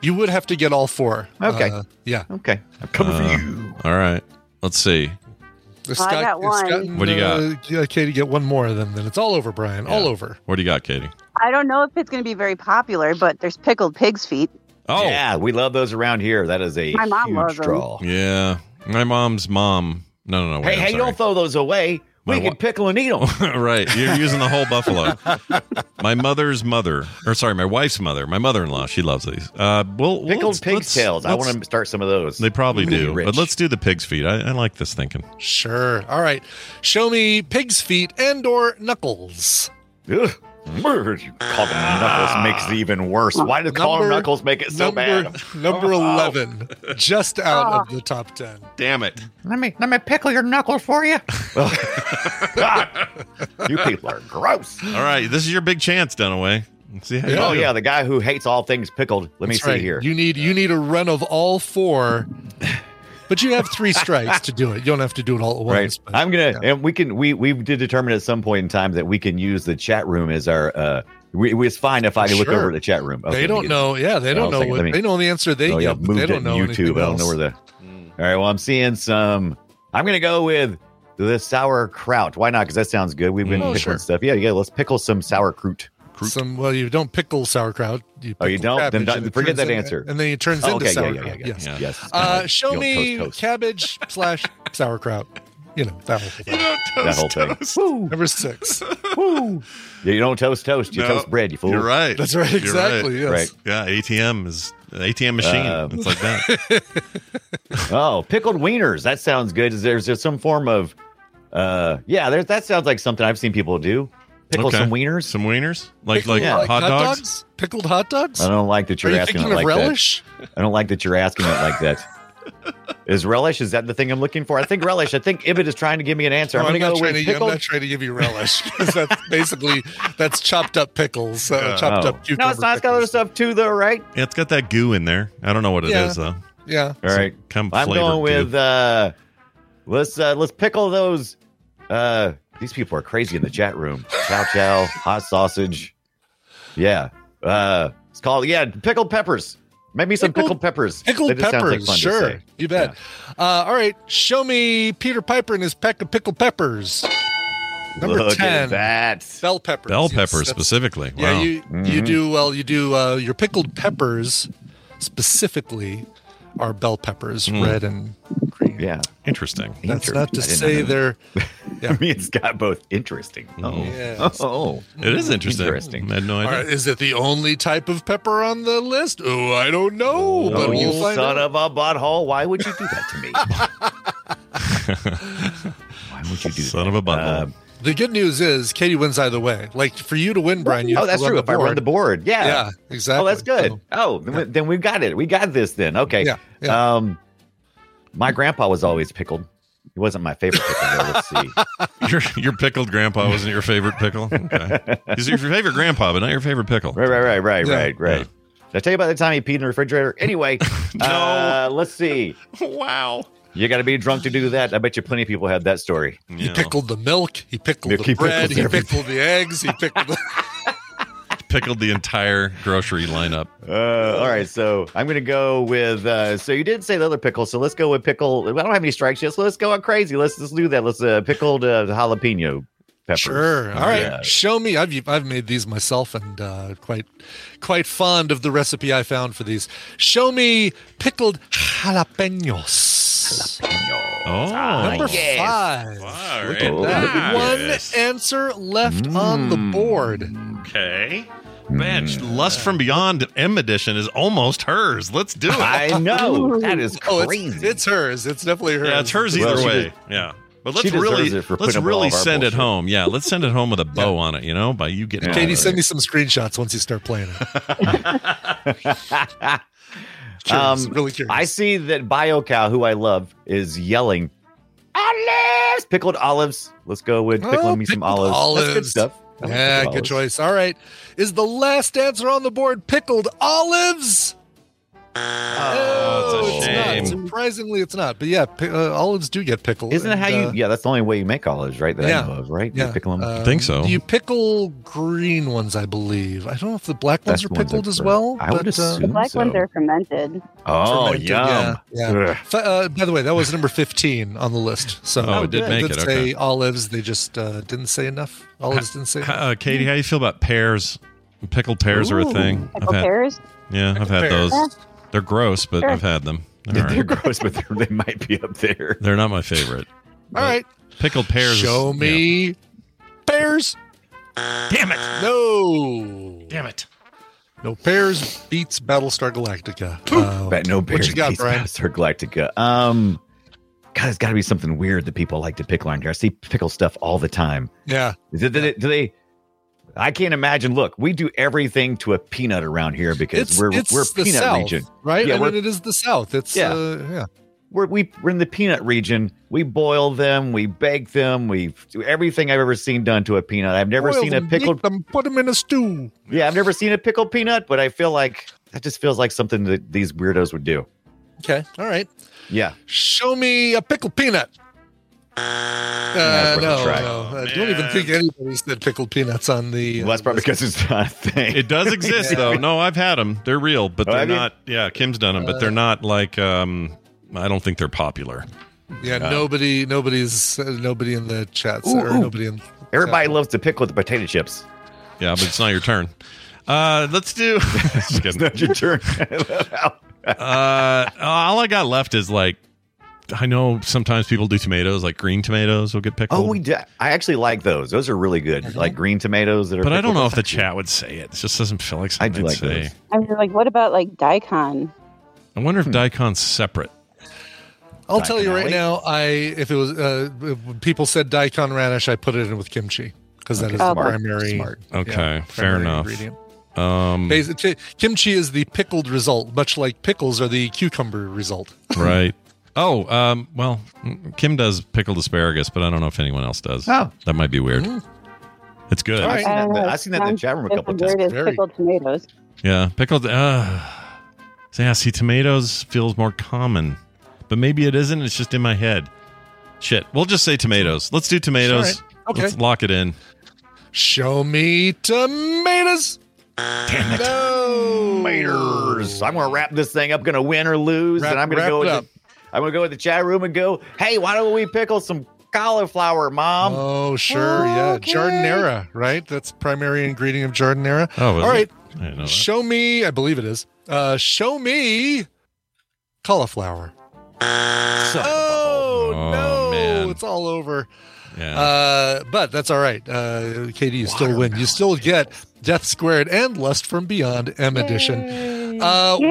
you would have to get all 4. Okay. Yeah. Okay. I'm coming for you. All right. Let's see. I got one. What do you got? Katie, get one more of them. Then it's all over, Brian. Yeah. All over. What do you got, Katie? I don't know if it's going to be very popular, but there's pickled pig's feet. Oh. Yeah. We love those around here. That is a huge draw. Yeah. My mom's mom. No. Wait, hey, don't throw those away. We can pickle and eat them. Right. You're using the whole buffalo. My wife's mother, my mother-in-law, she loves these. Well, pickled pig's tails. I want to start some of those. They probably do. Rich. But let's do the pig's feet. I like this thinking. Sure. All right. Show me pig's feet and or knuckles. Ugh. Murder. You call them knuckles makes it even worse. Why does call them knuckles make it so bad? Number 11, just out of the top 10. Damn it! Let me pickle your knuckles for you. God, you people are gross. All right, this is your big chance, Dunaway. See how you do. The guy who hates all things pickled. Let me see here. You need a run of all 4. But you have 3 strikes to do it. You don't have to do it all at once. Right. But, and we did determine at some point in time that we can use the chat room as our. It's fine if I look over at the chat room. Okay, they don't know. Yeah, they don't know. They know the answer. They get, but they don't know YouTube. I don't know where the. All right. Well, I'm seeing some. I'm going to go with the sauerkraut. Why not? Because that sounds good. We've been pickling stuff. Yeah. Let's pickle some sauerkraut. You don't pickle sauerkraut. You pickle you don't? Then forget that answer. And then it turns into sauerkraut. Yes. Show me toast. Cabbage / sauerkraut. You know, that whole thing. You don't toast toast. Woo. Number 6. Woo. You don't toast. You toast bread, you fool. You're right. That's right. Exactly. Right. Yes. Right. Yeah, ATM is an ATM machine. It's like that. Pickled wieners. That sounds good. There's just some form of... that sounds like something I've seen people do. Pickle some wieners. Some wieners? Like hot dogs? Pickled hot dogs? I don't like that you're asking it like relish? That. I don't like that you're asking it like that. Is relish? Is that the thing I'm looking for? I think relish. I think Ibbot is trying to give me an answer. No, I'm not trying to give you relish. Because that's basically chopped up pickles. Chopped up cucumber. No, it's not. It's got other stuff too, though, right? Yeah, it's got that goo in there. I don't know what it is, though. Yeah. All right. I'm going with, let's pickle those, these people are crazy in the chat room. Chow, hot sausage. Yeah. It's called, pickled peppers. Maybe some pickled peppers. Pickled peppers, like sure. You bet. Yeah. All right. Show me Peter Piper and his peck of pickled peppers. Number Look 10. At that. Bell peppers. Bell peppers specifically. Wow. Yeah, you do your pickled peppers specifically are bell peppers, red and green. Yeah. Interesting. That's not to say they're... Yeah. I mean, it's got both interesting. Oh. Yes. Oh. It is interesting. I had no idea. Right, is it the only type of pepper on the list? Oh, I don't know. Oh, you son of a butthole. Why would you do that to me? Why would you do that? Son of a butthole. The good news is Katie wins either way. Like, for you to win, Brian, you have to run the board. Oh, that's true. If I run the board. Yeah. Yeah, exactly. Oh, that's good. So, then we've got it. We got this then. Okay. Yeah, yeah. My grandpa was always pickled. He wasn't my favorite pickle. Let's see. Your pickled grandpa wasn't your favorite pickle? Okay. He's your favorite grandpa, but not your favorite pickle. Right. Yeah. Did I tell you about the time he peed in the refrigerator? Anyway. No. Let's see. Wow. You got to be drunk to do that. I bet you plenty of people had that story. Yeah. He pickled the milk. He pickled the bread. He pickled the eggs. He pickled pickled the entire grocery lineup. All right. So I'm going to go with, so you didn't say the other pickle. So let's go with pickle. I don't have any strikes yet. So let's go on crazy. Let's just do that. Let's pickled jalapeno peppers. Sure. All right. Yeah. Show me. I've made these myself and quite fond of the recipe I found for these. Show me pickled jalapenos. Number five. Wow, right. One answer left on the board. Okay. Man, Lust from Beyond M Edition is almost hers. Let's do it. I know. That is crazy. It's hers. It's definitely hers. Yeah, it's hers either way. Yeah. But let's really send it home. Yeah, let's send it home with a bow on it, by you getting Katie, send me some screenshots once you start playing it. Curious, really curious. I see that BioCow, who I love, is yelling, olives! Pickled olives. Let's go with pickling me some olives. That's good stuff. Yeah, good choice. All right. Is the last answer on the board pickled olives? Oh, it's a shame. It's not. Surprisingly, it's not. But yeah, olives do get pickled. Isn't it how you... Yeah, that's the only way you make olives, right? That I know of, right? Yeah. You pickle them. I think so. You pickle green ones, I believe. I don't know if the black ones are pickled as well. I would assume the black ones are fermented. Oh, yum. Yeah. By the way, that was number 15 on the list. So it did make it. Didn't say olives. They just didn't say enough. Olives didn't say enough. Katie, how do you feel about pears? Pickled pears are a thing. Pickled pears? Yeah, I've had those. They're gross, but I've had them. They're gross, but they might be up there. They're not my favorite. All right. Pickled pears. Show me pears. Damn it. No. Damn it. No pears beats Battlestar Galactica. No pears what you got, beats Brian? Battlestar Galactica. God, there's got to be something weird that people like to pickle on here. I see pickle stuff all the time. Yeah. Do they I can't imagine. Look, we do everything to a peanut around here because we're peanut South, region, right? Yeah, I mean, it is the South. It's we're in the peanut region. We boil them, we bake them, we do everything I've ever seen done to a peanut. I've never seen a pickled. Put them in a stew. Yeah, I've never seen a pickled peanut, but I feel like that just feels like something that these weirdos would do. Okay, all right. Yeah, show me a pickled peanut. No. I don't even think anybody said pickled peanuts on the... Well, that's probably because it's not a thing. It does exist, though. No, I've had them. They're real, but they're not... Yeah, Kim's done them, but they're not like... I don't think they're popular. Yeah, nobody in the chat. Everybody loves to pick with the potato chips. Yeah, but it's not your turn. Let's do... It's not your turn. All I got left is like... I know sometimes people do tomatoes, like green tomatoes will get pickled. Oh, we do. I actually like those. Those are really good, like green tomatoes that are. But pickled. I don't know if the chat would say it. It just doesn't feel like something I'd say. Those. I mean, like, what about like daikon? I wonder if daikon's separate. I'll tell you right now. If people said daikon radish, I put it in with kimchi because that is the primary. Smart. Okay, fair enough. Ingredient. Kimchi is the pickled result, much like pickles are the cucumber result. Right. Oh, well, Kim does pickled asparagus, but I don't know if anyone else does. Oh. That might be weird. Mm-hmm. It's good. Right. I've seen that in the chat room a couple of times. Pickled tomatoes. Yeah, pickled. See, tomatoes feels more common, but maybe it isn't. It's just in my head. Shit, we'll just say tomatoes. Let's do tomatoes. Right. Okay. Let's lock it in. Show me tomatoes. Damn it. No. Tomatoes. I'm going to wrap this thing up. Going to win or lose, and I'm going to go with it. I'm going to go in the chat room and go, hey, why don't we pickle some cauliflower, Mom? Oh, sure. Okay. Yeah. Jardinera, right? That's primary ingredient of jardinera. Oh, all right. I didn't know that. Show me. I believe it is. Show me cauliflower. Oh, no, man. It's all over. Yeah. But that's all right. Katie, you still win. You still get Death Squared and Lust from Beyond M Edition.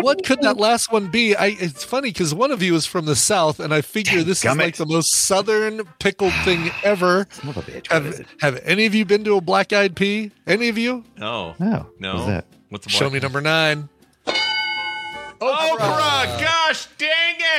What could that last one be? It's funny because one of you is from the South, and I figure this is like the most Southern pickled thing ever. Have any of you been to a Black Eyed Pea? Any of you? No. No. What's the Show me number 9. Okra! Gosh dang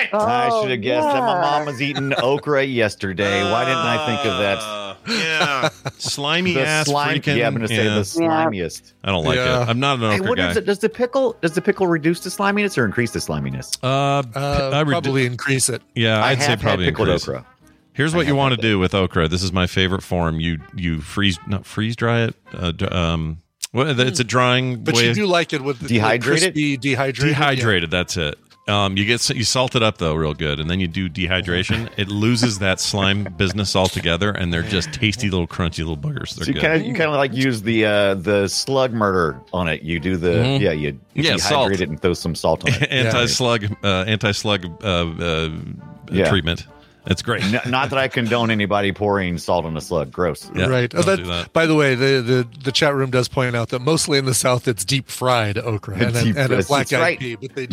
it! I should have guessed that my mom was eating okra yesterday. Why didn't I think of that? Yeah. Slimy freaking. Yeah, I'm going to say the slimiest. I don't like it. I'm not an okra guy. Does the pickle reduce the sliminess or increase the sliminess? Probably increase it. Yeah, I'd say probably increase okra. Here's what you want to do with okra. This is my favorite form. You freeze dry it. Well, it's a drying but way. But you do like it with the crispy dehydrated. Dehydrated, that's it. You salt it up, though, real good, and then you do dehydration. It loses that slime business altogether, and they're just tasty little crunchy little boogers. They're good. You kind of like use the slug murder on it. You do the dehydrate salt. It and throw some salt on it. Anti-slug treatment. It's great. Not that I condone anybody pouring salt on a slug. Gross. Yeah, right. Don't do that. By the way, the chat room does point out that mostly in the South it's deep fried okra and a black eyed pea, but they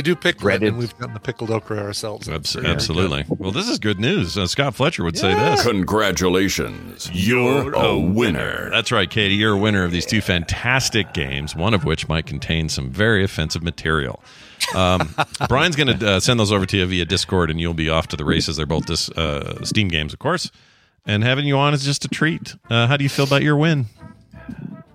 do pickle it, and we've gotten the pickled okra ourselves. Absolutely. Well, this is good news. Scott Fletcher would say this. Congratulations, you're a winner. That's right, Katie. You're a winner of these two fantastic games, one of which might contain some very offensive material. Brian's going to send those over to you via Discord, and you'll be off to the races. They're both Steam games, of course. And having you on is just a treat. How do you feel about your win?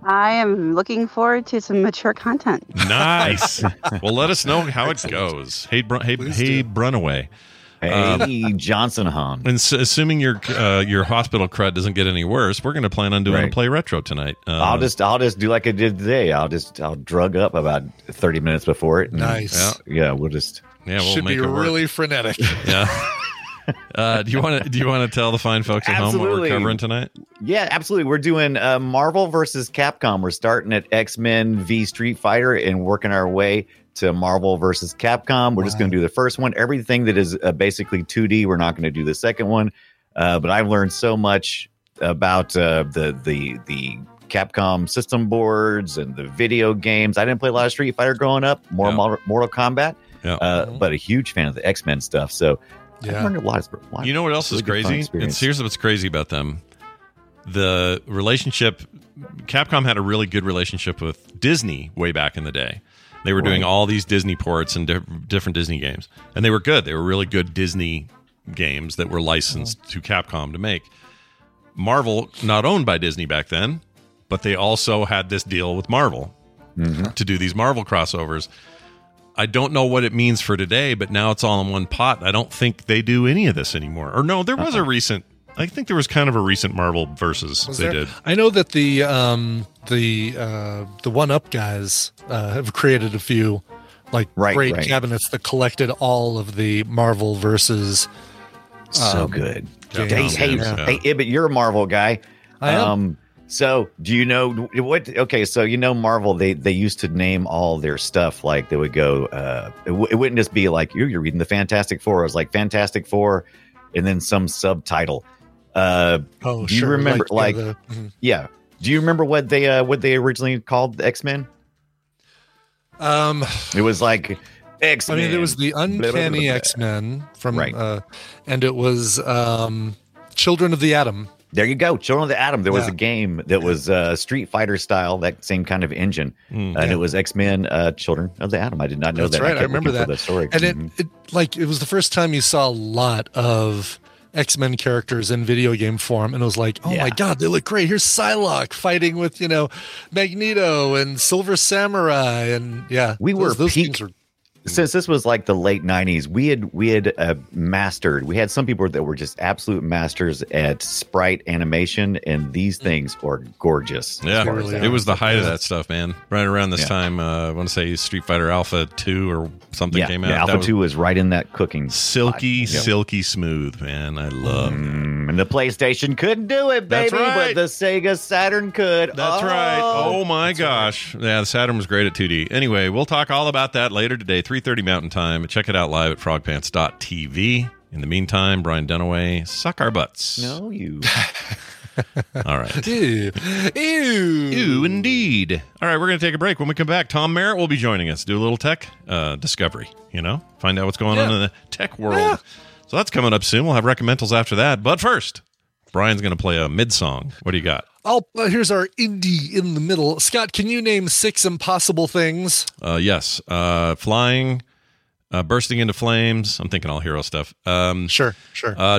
I am looking forward to some mature content. Nice. Well, let us know how it goes. Hey, Brunaway. Hey, Johnson Han. And so, assuming your hospital crud doesn't get any worse, we're going to plan on doing a play retro tonight. I'll just do like I did today. I'll drug up about 30 minutes before it. Nice. Yeah, we'll should make be it really work. Frenetic. Yeah. Do you want to tell the fine folks at home what we're covering tonight? Yeah, absolutely. We're doing Marvel versus Capcom. We're starting at X-Men v Street Fighter and working our way to Marvel versus Capcom. We're just going to do the first one. Everything that is basically 2D, we're not going to do the second one. But I've learned so much about the Capcom system boards and the video games. I didn't play a lot of Street Fighter growing up. Mortal Kombat, but a huge fan of the X-Men stuff. So I learned a lot. You know what else is crazy? Here's what's crazy about them. The relationship, Capcom had a really good relationship with Disney way back in the day. They were doing all these Disney ports and different Disney games. And they were good. They were really good Disney games that were licensed to Capcom to make. Marvel, not owned by Disney back then, but they also had this deal with Marvel to do these Marvel crossovers. I don't know what it means for today, but now it's all in one pot. I don't think they do any of this anymore. Or no, there was a recent... I think there was kind of a recent Marvel versus they did. I know that the One Up guys have created a few great cabinets that collected all of the Marvel versus. So good. Hey, Ibbot, you're a Marvel guy. I am. So do you know what? Okay, so you know Marvel, they used to name all their stuff. Like they would go, it wouldn't just be like you're reading the Fantastic Four. It was like Fantastic Four, and then some subtitle. Do you remember do you remember what they originally called the X-Men? It was like X-Men. I mean, there was the Uncanny X-Men from and it was Children of the Atom. There you go, Children of the Atom. There was a game that was Street Fighter style, that same kind of engine, and it was X-Men Children of the Atom. I did not know that. That's right, I remember that. Story. And it was the first time you saw a lot of X-Men characters in video game form, and it was like, oh my god, they look great. Here's Psylocke fighting with Magneto and Silver Samurai, and since this was like the late 90s, we had mastered. We had some people that were just absolute masters at sprite animation, and these things are gorgeous. Yeah, it was the height of that stuff, man. Right around this time, I want to say Street Fighter Alpha 2 or something came out. Yeah, Alpha 2 was right in that cooking silky smooth, man. I love it. And the PlayStation couldn't do it, baby. That's right. But the Sega Saturn could. That's right. Oh my gosh. Right. Yeah, the Saturn was great at 2D. Anyway, we'll talk all about that later today. 3:30 Mountain Time. Check it out live at frogpants.tv. In the meantime, Brian Dunaway, suck our butts. No, you. All right. Ew. Ew, indeed. All right, we're going to take a break. When we come back, Tom Merritt will be joining us. Do a little tech discovery, you know? Find out what's going on in the tech world. Yeah. So that's coming up soon. We'll have recommendals after that. But first, Brian's going to play a mid-song. What do you got? Here's our indie in the middle. Scott, can you name 6 impossible things? Yes. Flying, bursting into flames. I'm thinking all hero stuff. Sure.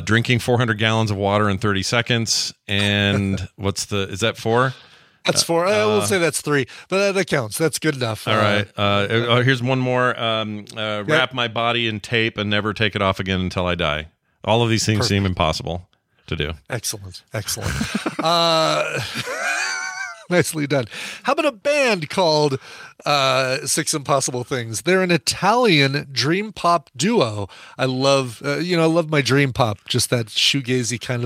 Drinking 400 gallons of water in 30 seconds. And is that 4? That's 4. I will say that's 3, but that counts. That's good enough. All right. Here's one more. Wrap my body in tape and never take it off again until I die. All of these things seem impossible to do. Excellent. Nicely done. How about a band called 6 Impossible Things? They're an Italian dream pop duo. I love my dream pop, just that shoegazy kind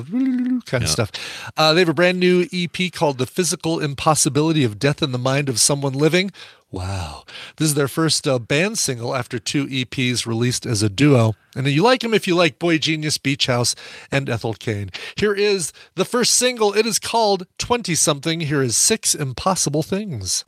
of stuff. They have a brand new EP called The Physical Impossibility of Death in the Mind of Someone Living. Wow. This is their first band single after 2 EPs released as a duo. And you like them if you like Boy Genius, Beach House, and Ethel Cain. Here is the first single. It is called 20-something. Here is 6 Impossible Things.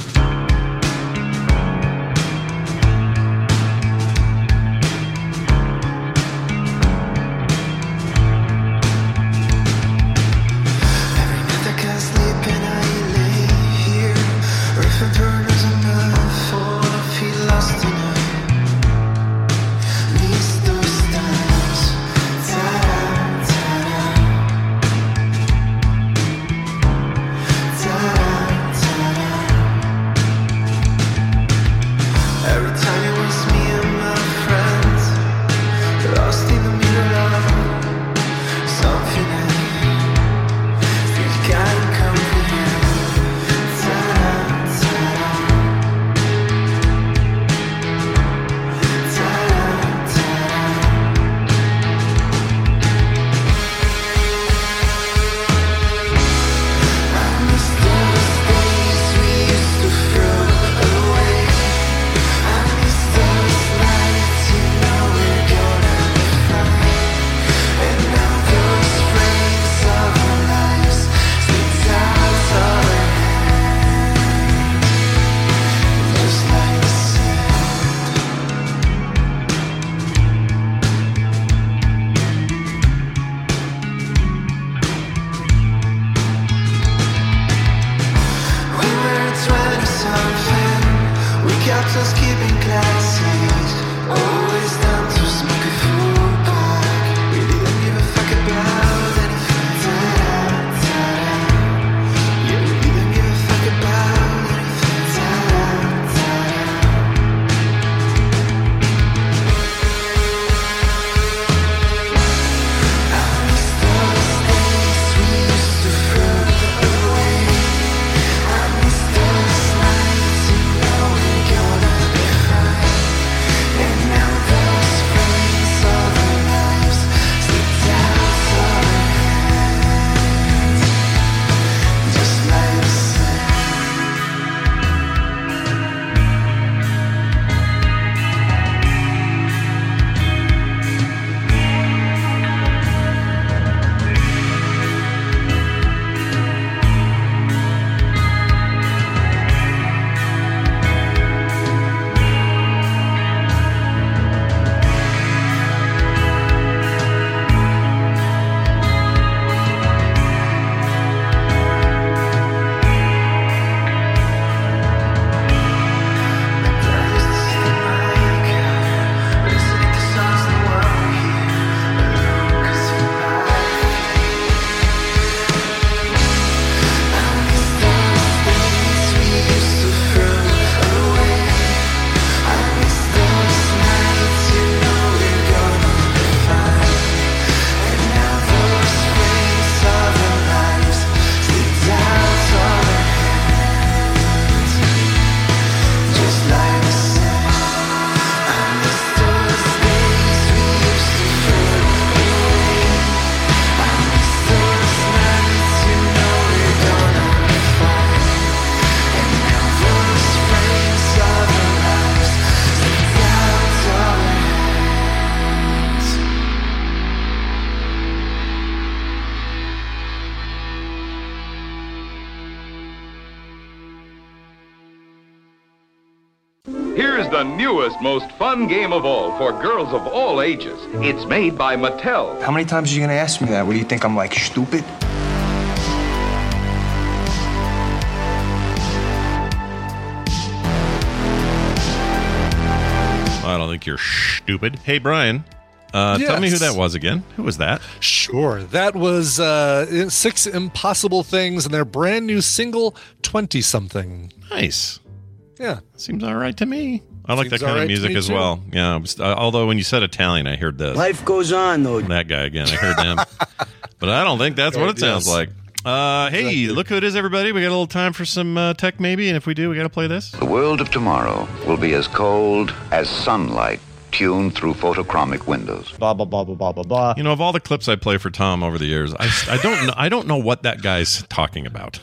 Here's the newest, most fun game of all for girls of all ages. It's made by Mattel. How many times are you going to ask me that? What do you think, I'm like stupid? I don't think you're stupid. Hey, Brian. Yes. Tell me who that was again. Who was that? Sure. That was Six Impossible Things and their brand new single, 20-something. Nice. Yeah. Seems all right to me. I like that kind of music as well. Yeah. Although when you said Italian, I heard this. Life goes on, though. That guy again. I heard him. But I don't think that's what it sounds like. Hey, look who it is, everybody. We got a little time for some tech, maybe. And if we do, we got to play this. The world of tomorrow will be as cold as sunlight. Tuned through photochromic windows. Blah, blah, blah, blah, blah, blah, blah. You know, of all the clips I play for Tom over the years, I don't know what that guy's talking about.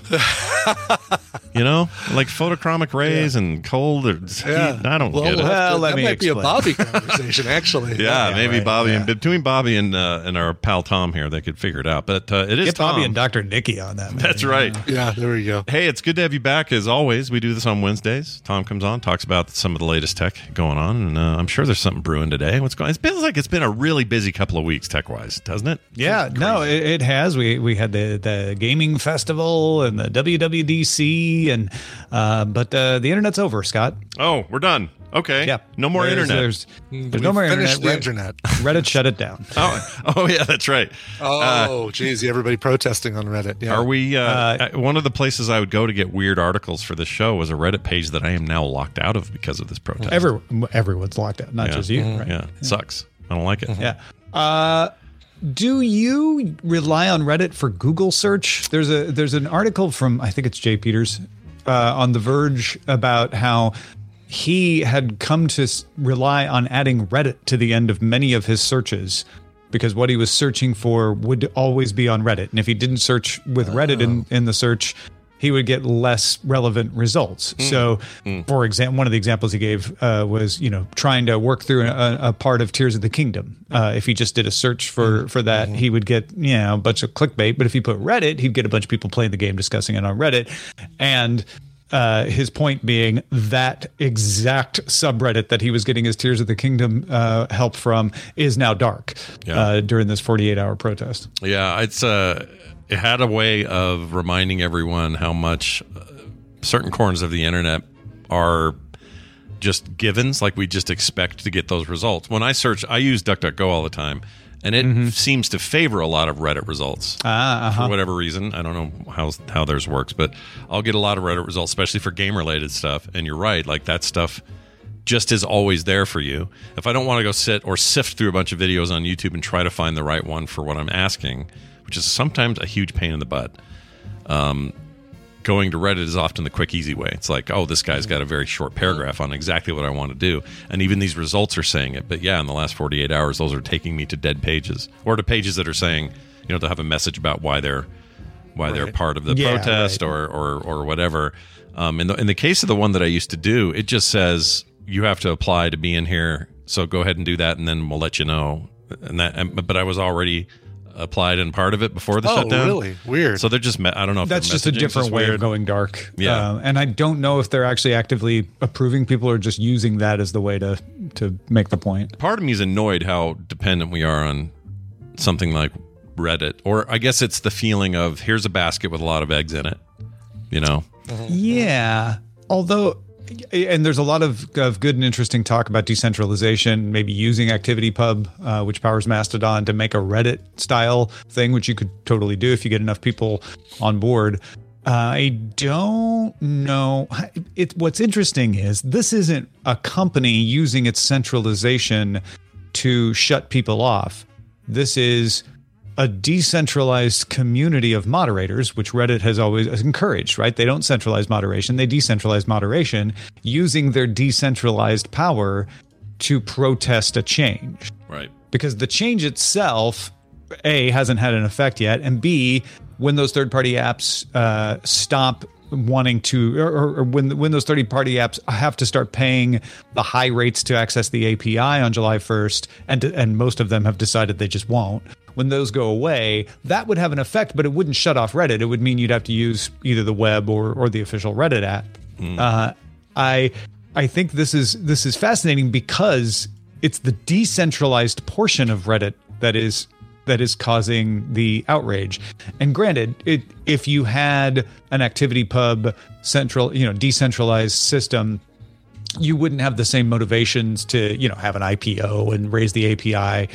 You know? Like photochromic rays and cold. Heat, I don't get it. Well, let me explain. That might be a Bobby conversation, actually. Maybe Bobby. Yeah. And between Bobby and our pal Tom here, they could figure it out. But it is Get Tom. Bobby and Dr. Nikki on that. Maybe. That's right. Yeah, there we go. Hey, it's good to have you back, as always. We do this on Wednesdays. Tom comes on, talks about some of the latest tech going on, and I'm sure there's something brewing today. What's going on? It feels like it's been a really busy couple of weeks tech wise, doesn't it? Yeah, no, it has. We had the gaming festival and the WWDC, and but the internet's over, Scott. Oh, we're done. Okay. Yeah. No more internet. There's no more internet. Reddit shut it down. Oh yeah, that's right. Oh, geez, everybody protesting on Reddit. Yeah. Are we? One of the places I would go to get weird articles for this show was a Reddit page that I am now locked out of because of this protest. Everyone's locked out, not just you. Mm-hmm. Right? Yeah. Sucks. I don't like it. Mm-hmm. Yeah. Do you rely on Reddit for Google search? There's an article from, I think it's Jay Peters, on The Verge about how he had come to rely on adding Reddit to the end of many of his searches because what he was searching for would always be on Reddit. And if he didn't search with Reddit in the search, he would get less relevant results. So, for example, one of the examples he gave was, trying to work through a part of Tears of the Kingdom. If he just did a search for that, he would get, a bunch of clickbait. But if he put Reddit, he'd get a bunch of people playing the game, discussing it on Reddit. And his point being that exact subreddit that he was getting his Tears of the Kingdom help from is now dark during this 48-hour protest. Yeah, it had a way of reminding everyone how much certain corners of the internet are just givens, like we just expect to get those results. When I search, I use DuckDuckGo all the time. And it seems to favor a lot of Reddit results for whatever reason. I don't know how theirs works, but I'll get a lot of Reddit results, especially for game-related stuff. And you're right, like that stuff just is always there for you. If I don't want to go sit or sift through a bunch of videos on YouTube and try to find the right one for what I'm asking, which is sometimes a huge pain in the butt, going to Reddit is often the quick, easy way. It's like, oh, this guy's got a very short paragraph on exactly what I want to do. And even these results are saying it. But yeah, in the last 48 hours, those are taking me to dead pages or to pages that are saying, they'll have a message about why they're part of the protest or whatever. In the case of the one that I used to do, it just says you have to apply to be in here. So go ahead and do that, and then we'll let you know. But I was already applied and part of it before the shutdown. Oh, really? Weird. So they're just, I don't know if that's just a different way of going dark. Yeah. And I don't know if they're actually actively approving people or just using that as the way to make the point. Part of me is annoyed how dependent we are on something like Reddit. Or I guess it's the feeling of here's a basket with a lot of eggs in it, Yeah. Although, and there's a lot of good and interesting talk about decentralization, maybe using ActivityPub, which powers Mastodon, to make a Reddit-style thing, which you could totally do if you get enough people on board. I don't know. What's interesting is this isn't a company using its centralization to shut people off. This is a decentralized community of moderators, which Reddit has always encouraged, right? They don't centralize moderation. They decentralize moderation using their decentralized power to protest a change. Right. Because the change itself, A, hasn't had an effect yet. And B, when those third-party apps stop wanting to, or when those third-party apps have to start paying the high rates to access the API on July 1st, and most of them have decided they just won't, when those go away, that would have an effect, but it wouldn't shut off Reddit. It would mean you'd have to use either the web or the official Reddit app. Mm. I I think this is fascinating because it's the decentralized portion of Reddit that is causing the outrage. And granted, if you had an ActivityPub central, decentralized system, you wouldn't have the same motivations to, have an IPO and raise the API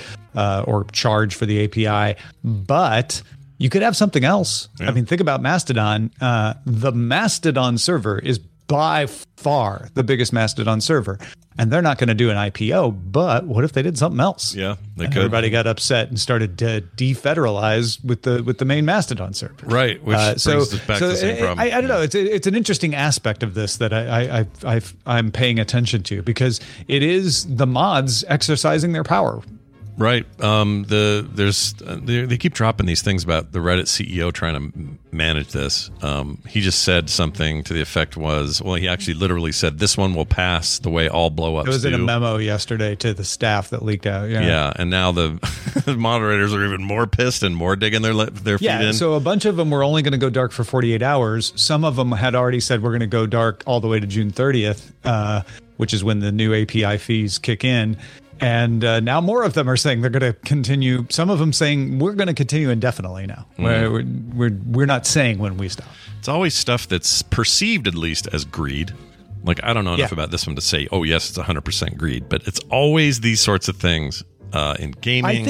or charge for the API, but you could have something else. Yeah. I mean, think about Mastodon. The Mastodon server is by far the biggest Mastodon server, and they're not going to do an IPO, but what if they did something else? Yeah, they could. Everybody got upset and started to defederalize with the main Mastodon server. Right, which brings us back to the same problem. I don't know. It's an interesting aspect of this that I'm paying attention to, because it is the mods exercising their power. Right. They keep dropping these things about the Reddit CEO trying to manage this. He just said something to the effect he actually literally said, this one will pass the way all blowups do. It was in a memo yesterday to the staff that leaked out. Yeah. Yeah, and now the moderators are even more pissed and more digging their feet in. Yeah, so a bunch of them were only going to go dark for 48 hours. Some of them had already said we're going to go dark all the way to June 30th, which is when the new API fees kick in. And now more of them are saying they're going to continue. Some of them saying we're going to continue indefinitely now. Mm-hmm. We're not saying when we stop. It's always stuff that's perceived, at least, as greed. Like, I don't know enough about this one to say, oh, yes, it's 100% greed. But it's always these sorts of things in gaming,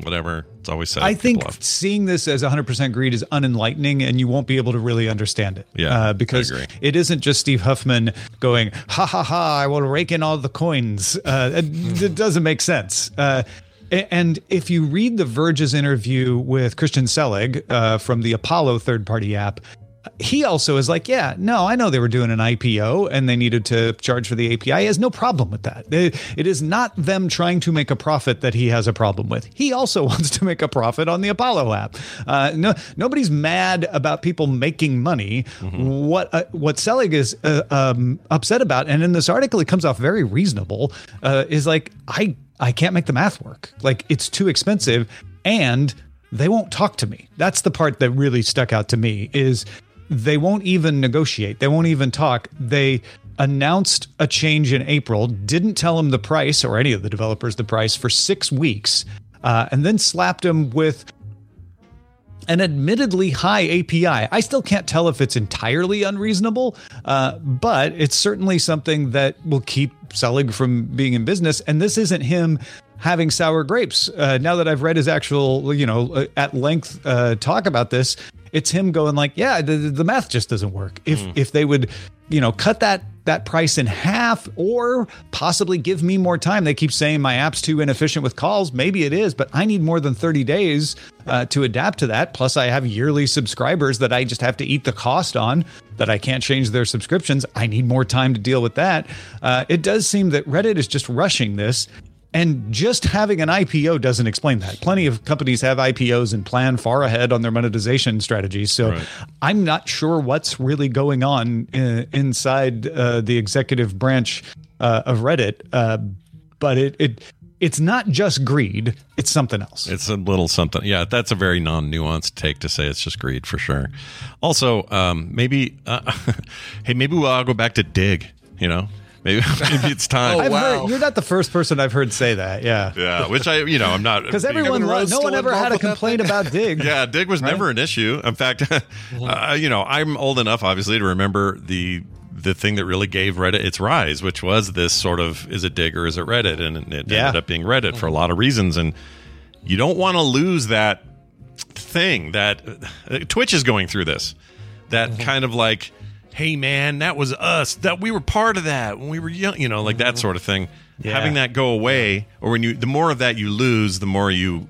whatever. It's always said. I think seeing this as 100% greed is unenlightening, and you won't be able to really understand it. Yeah, because it isn't just Steve Huffman going, ha, ha, ha, I will rake in all the coins. It doesn't make sense. And if you read The Verge's interview with Christian Selig from the Apollo third-party app, he also is like, yeah, no, I know they were doing an IPO and they needed to charge for the API. He has no problem with that. It is not them trying to make a profit that he has a problem with. He also wants to make a profit on the Apollo app. Nobody's mad about people making money. Mm-hmm. What Selig is upset about, and in this article it comes off very reasonable, is like, I can't make the math work. Like, it's too expensive and they won't talk to me. That's the part that really stuck out to me is... They won't even negotiate. They won't even talk. They announced a change in April, didn't tell him the price or any of the developers the price for 6 weeks, and then slapped him with an admittedly high API. I still can't tell if it's entirely unreasonable, but it's certainly something that will keep Selig from being in business. And this isn't him having sour grapes. Now that I've read his actual, at length talk about this, it's him going like, yeah, the math just doesn't work. If they would, cut that price in half or possibly give me more time. They keep saying my app's too inefficient with calls. Maybe it is, but I need more than 30 days to adapt to that. Plus, I have yearly subscribers that I just have to eat the cost on, that I can't change their subscriptions. I need more time to deal with that. It does seem that Reddit is just rushing this. And just having an IPO doesn't explain that. Plenty of companies have IPOs and plan far ahead on their monetization strategies. So right. I'm not sure what's really going on inside the executive branch of Reddit. But it's not just greed. It's something else. It's a little something. Yeah, that's a very non-nuanced take to say it's just greed for sure. Also, maybe we'll all go back to Dig, Maybe it's time. Oh, wow. You're not the first person I've heard say that. Yeah. Yeah. Which I'm not. Because no one ever had a complaint about Dig. Yeah. Dig was never an issue. In fact, I'm old enough, obviously, to remember the thing that really gave Reddit its rise, which was this sort of, is it Dig or is it Reddit? And it ended up being Reddit for a lot of reasons. And you don't want to lose that thing that Twitch is going through this, that kind of like, hey, man, that was us, that we were part of that when we were young, like that sort of thing. Yeah. Having that go away, or the more of that you lose, the more you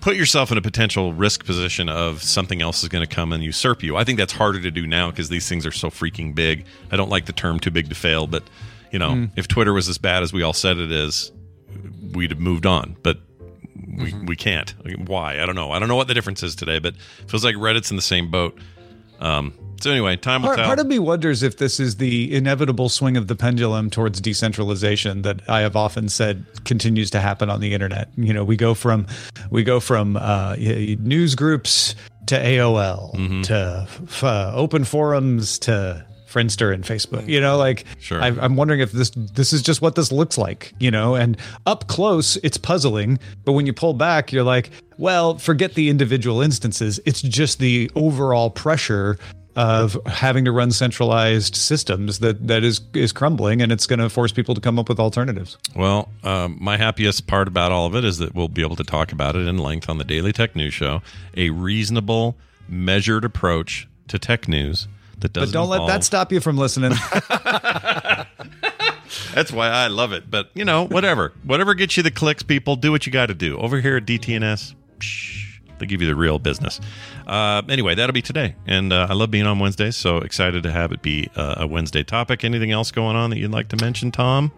put yourself in a potential risk position of something else is going to come and usurp you. I think that's harder to do now because these things are so freaking big. I don't like the term too big to fail, but, if Twitter was as bad as we all said it is, we'd have moved on. But we can't. Why? I don't know. I don't know what the difference is today, but it feels like Reddit's in the same boat. So anyway, time will tell. Part of me wonders if this is the inevitable swing of the pendulum towards decentralization that I have often said continues to happen on the internet. We go from news groups to AOL to open forums to Friendster and Facebook, you know, like, sure. I'm wondering if this is just what this looks like, you know, and up close, it's puzzling. But when you pull back, you're like, well, forget the individual instances. It's just the overall pressure of having to run centralized systems that is crumbling, and it's going to force people to come up with alternatives. Well, my happiest part about all of it is that we'll be able to talk about it in length on the Daily Tech News Show, a reasonable, measured approach to tech news that doesn't. But don't let that stop you from listening. That's why I love it. But, you know, whatever gets you the clicks, people, do what you got to do. Over here at DTNS, they give you the real business. Anyway, that'll be today. And I love being on Wednesdays, so excited to have it be a Wednesday topic. Anything else going on that you'd like to mention, Tom?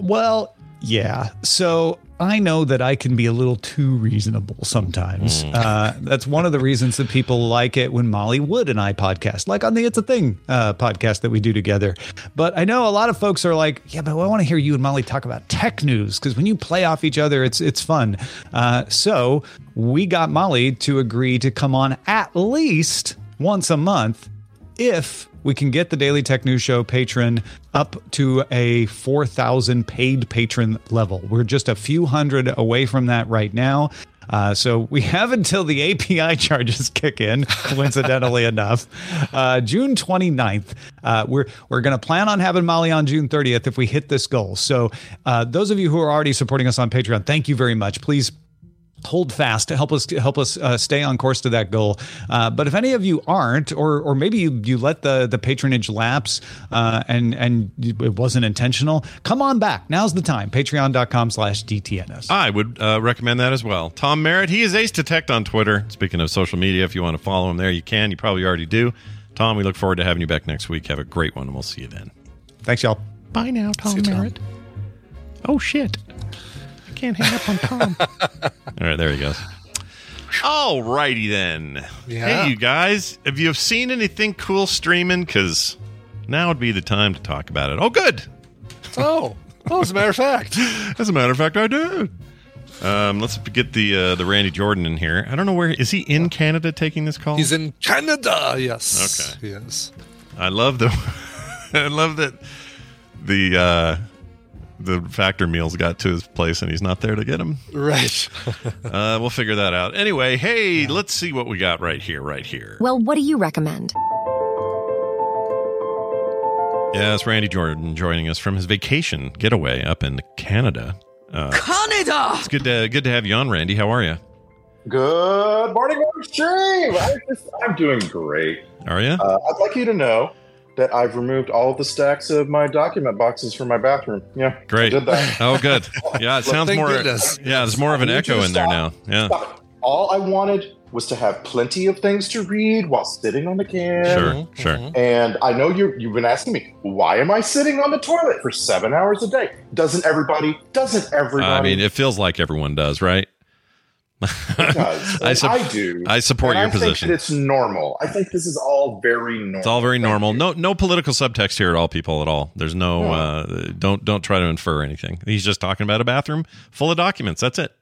Well, yeah. So I know that I can be a little too reasonable sometimes. That's one of the reasons that people like it when Molly Wood and I podcast, like on the It's a Thing podcast that we do together. But I know a lot of folks are like, yeah, but I want to hear you and Molly talk about tech news, because when you play off each other, it's fun. So we got Molly to agree to come on at least once a month if we can get the Daily Tech News Show patron up to a 4,000 paid patron level. We're just a few hundred away from that right now. So we have until the API charges kick in, coincidentally enough. June 29th, we're going to plan on having Molly on June 30th if we hit this goal. So those of you who are already supporting us on Patreon, thank you very much. Please hold fast to help us stay on course to that goal. But if any of you aren't, or maybe you let the patronage lapse and it wasn't intentional, come on back. Now's the time. Patreon.com/DTNS. I would recommend that as well. Tom Merritt, he is Ace Detect on Twitter. Speaking of social media, if you want to follow him there, you can. You probably already do. Tom, we look forward to having you back next week. Have a great one, and we'll see you then. Thanks, y'all. Bye now, Tom Merritt. Tom. Oh, shit. Can't hang up on Tom. All right, there he goes. All righty then. Yeah. Hey, you guys, have you seen anything cool streaming? Because now would be the time to talk about it. Oh, good. Oh, well, as a matter of fact. As a matter of fact, I did. Let's get the Randy Jordan in here. I don't know where. Is he in Canada taking this call? He's in Canada, yes. Okay. Yes. I love that the factor meals got to his place and he's not there to get them. Right. We'll figure that out. Anyway, hey, let's see what we got right here. Well, what do you recommend? Yes, Randy Jordan joining us from his vacation getaway up in Canada. Canada! It's good to have you on, Randy. How are you? Good morning, stream. I'm doing great. Are you? I'd like you to know that I've removed all of the stacks of my document boxes from my bathroom. Yeah, great. I did that. Oh, good. Yeah, it sounds more. Goodness. Yeah, there's more of an echo in there now. Yeah. Stop. All I wanted was to have plenty of things to read while sitting on the can. Sure. And I know you've been asking me, why am I sitting on the toilet for 7 hours a day? Doesn't everybody? I mean, it feels like everyone does, right? Because I do. I support your position. Think that it's normal. I think this is all very normal. It's all very normal. No political subtext here at all, people, at all. There's no. Don't try to infer anything. He's just talking about a bathroom full of documents. That's it.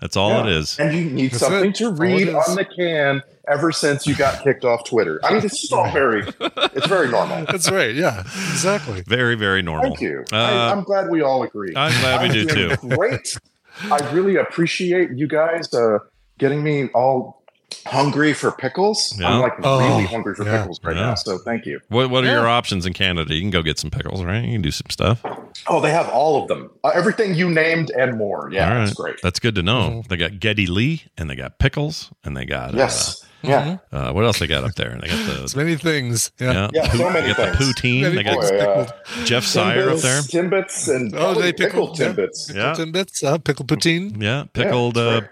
That's all it is. And you need something to read on the can. Ever since you got kicked off Twitter, I mean, this is all very normal. That's right. Yeah, exactly. Very, very normal. Thank you. I'm glad we all agree. I'm glad we do too. Great. I really appreciate you guys getting me all hungry for pickles. Yeah. I'm really hungry for pickles right now, so thank you. What are your options in Canada? You can go get some pickles, right? You can do some stuff. Oh, they have all of them. Everything you named and more. Yeah, right. That's great. That's good to know. Mm-hmm. They got Geddy Lee, and they got pickles, and they got... Yes. What else they got up there? They got the so many things. Yeah, so many things. The poutine. Many they got Jeff Sire up there. Timbits and they pickled timbits. Yeah, timbits. Pickle poutine. Yeah,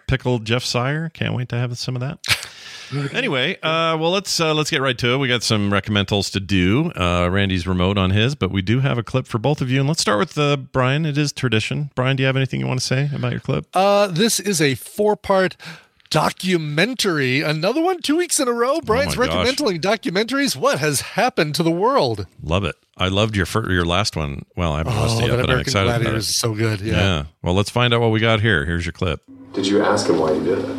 pickled Jeff Sire. Can't wait to have some of that. Anyway, well, let's get right to it. We got some recommendals to do. Randy's remote on his, but we do have a clip for both of you. And let's start with Brian. It is tradition. Brian, do you have anything you want to say about your clip? This is a 4-part. Documentary, another one, 2 weeks in a row. Brian's recommending documentaries. What has happened to the world? Love it. I loved your last one. Well, I haven't watched it yet, but I'm excited about it. Gladiator is so good. Yeah. Well, let's find out what we got here. Here's your clip. Did you ask him why he did it?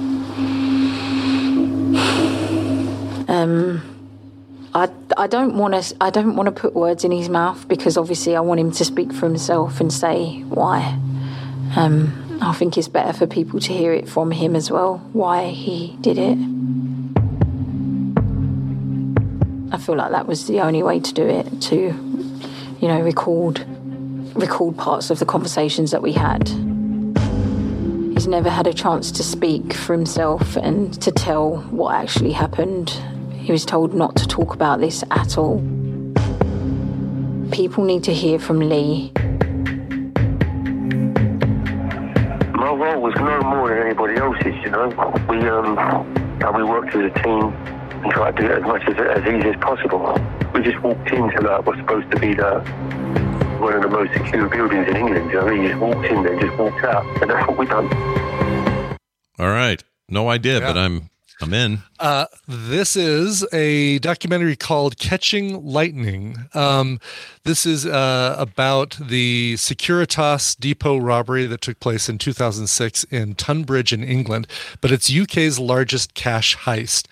I don't want to put words in his mouth, because obviously I want him to speak for himself and say why. I think it's better for people to hear it from him as well, why he did it. I feel like that was the only way to do it, to, you know, record parts of the conversations that we had. He's never had a chance to speak for himself and to tell what actually happened. He was told not to talk about this at all. People need to hear from Lee. My role was no more than anybody else's, you know. We worked as a team and tried to do it as much as easy as possible. We just walked into that was supposed to be one of the most secure buildings in England. You know what I mean? You just walked in there, just walked out, and that's what we done. All right, no idea, yeah. But I'm in. This is a documentary called Catching Lightning. This is about the Securitas Depot robbery that took place in 2006 in Tunbridge in England, but it's UK's largest cash heist.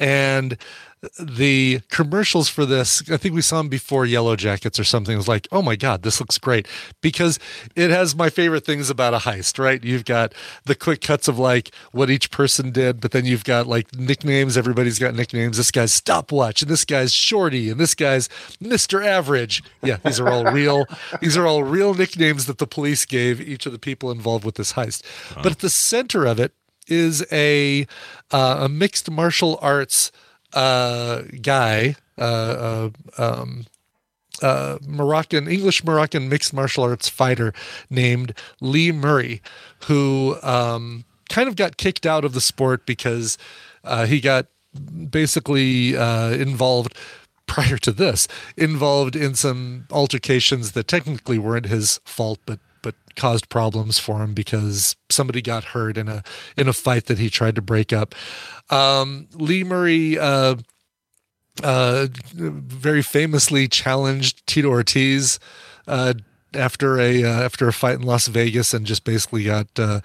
And the commercials for this, I think we saw them before Yellow Jackets or something. It was like, oh my God, this looks great, because it has my favorite things about a heist, right? You've got the quick cuts of like what each person did, but then you've got like nicknames. Everybody's got nicknames. This guy's Stopwatch, and this guy's Shorty, and this guy's Mr. Average. Yeah, these are all real. These are all real nicknames that the police gave each of the people involved with this heist. Huh. But at the center of it is a mixed martial arts guy, English Moroccan mixed martial arts fighter named Lee Murray, who kind of got kicked out of the sport because he got basically involved in some altercations that technically weren't his fault, but caused problems for him because somebody got hurt in a fight that he tried to break up. Lee Murray very famously challenged Tito Ortiz after a fight in Las Vegas, and just basically got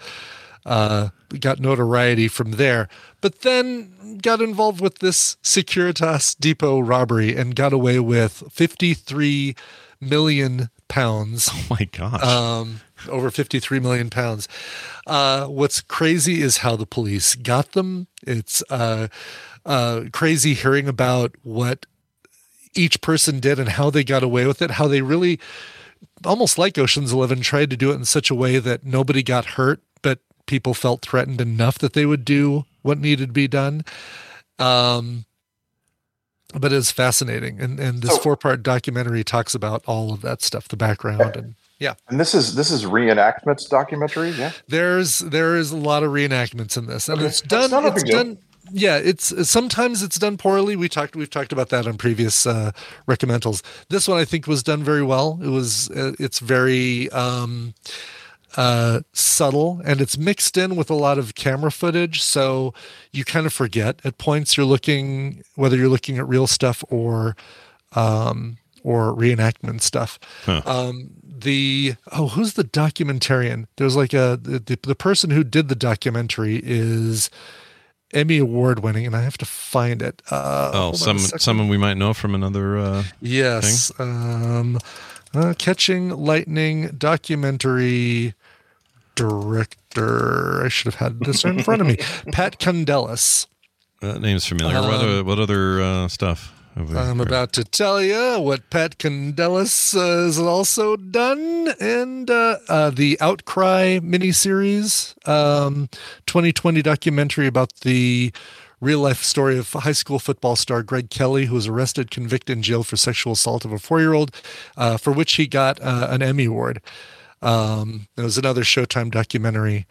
notoriety from there, but then got involved with this Securitas Depot robbery and got away with 53 million pounds. Oh my gosh. Over 53 million pounds. What's crazy is how the police got them. It's crazy hearing about what each person did and how they got away with it, how they really, almost like Ocean's 11, tried to do it in such a way that nobody got hurt, but people felt threatened enough that they would do what needed to be done. But it's fascinating, and this four-part documentary talks about all of that stuff, the background, and yeah. And this is reenactments documentary, yeah. There is a lot of reenactments in this, and okay. It's done. Yeah, it's sometimes it's done poorly. We've talked about that on previous recommendals. This one I think was done very well. It was it's very subtle, and it's mixed in with a lot of camera footage, so you kind of forget at points whether you're looking at real stuff or reenactment stuff. Huh. Who's the documentarian? There's like the person who did the documentary is Emmy Award winning, and I have to find it. Someone we might know from another yes thing? Catching Lightning documentary director. I should have had this in front of me. Pat Condellis. That name's familiar. What other stuff have we heard? About to tell you what Pat Condellis has also done, and the Outcry miniseries, 2020 documentary about the real-life story of high school football star Greg Kelly, who was arrested, convicted, and jailed for sexual assault of a 4-year-old, for which he got an Emmy Award. It was another Showtime documentary.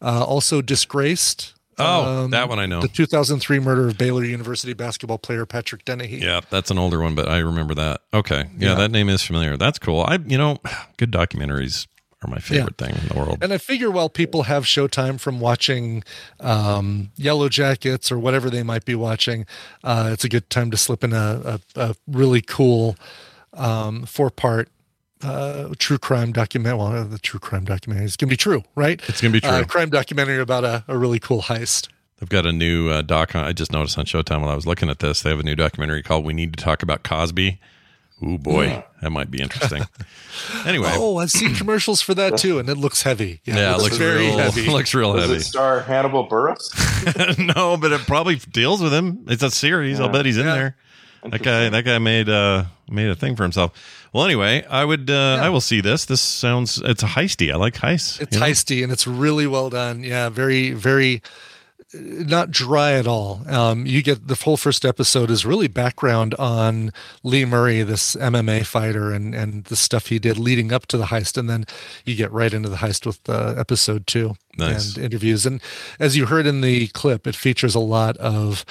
Also Disgraced. That one I know. The 2003 murder of Baylor University basketball player Patrick Dennehy. Yeah, that's an older one, but I remember that. Okay. Yeah, that name is familiar. That's cool. Good documentaries are my favorite thing in the world. And I figure while people have showtime from watching Yellow Jackets or whatever they might be watching, it's a good time to slip in a really cool four-part true crime documentary. Well, the true crime documentary is going to be true, right? It's going to be true. A crime documentary about a really cool heist. They've got a new doc on, I just noticed on Showtime while I was looking at this, they have a new documentary called We Need to Talk About Cosby. Oh boy, that might be interesting. Anyway. Oh, I've seen commercials for that too, and it looks heavy. Yeah, it looks very heavy. It looks real heavy. Does it star Hannibal Buress? No, but it probably deals with him. It's a series. Yeah. I'll bet he's in there. That guy made a thing for himself. Well, anyway, I will see this. This sounds, it's heisty. I like heists. It's heisty, and it's really well done. Yeah, very, very not dry at all. You get the whole first episode is really background on Lee Murray, this MMA fighter, and the stuff he did leading up to the heist, and then you get right into the heist with episode 2. Nice. And interviews. And as you heard in the clip, it features a lot of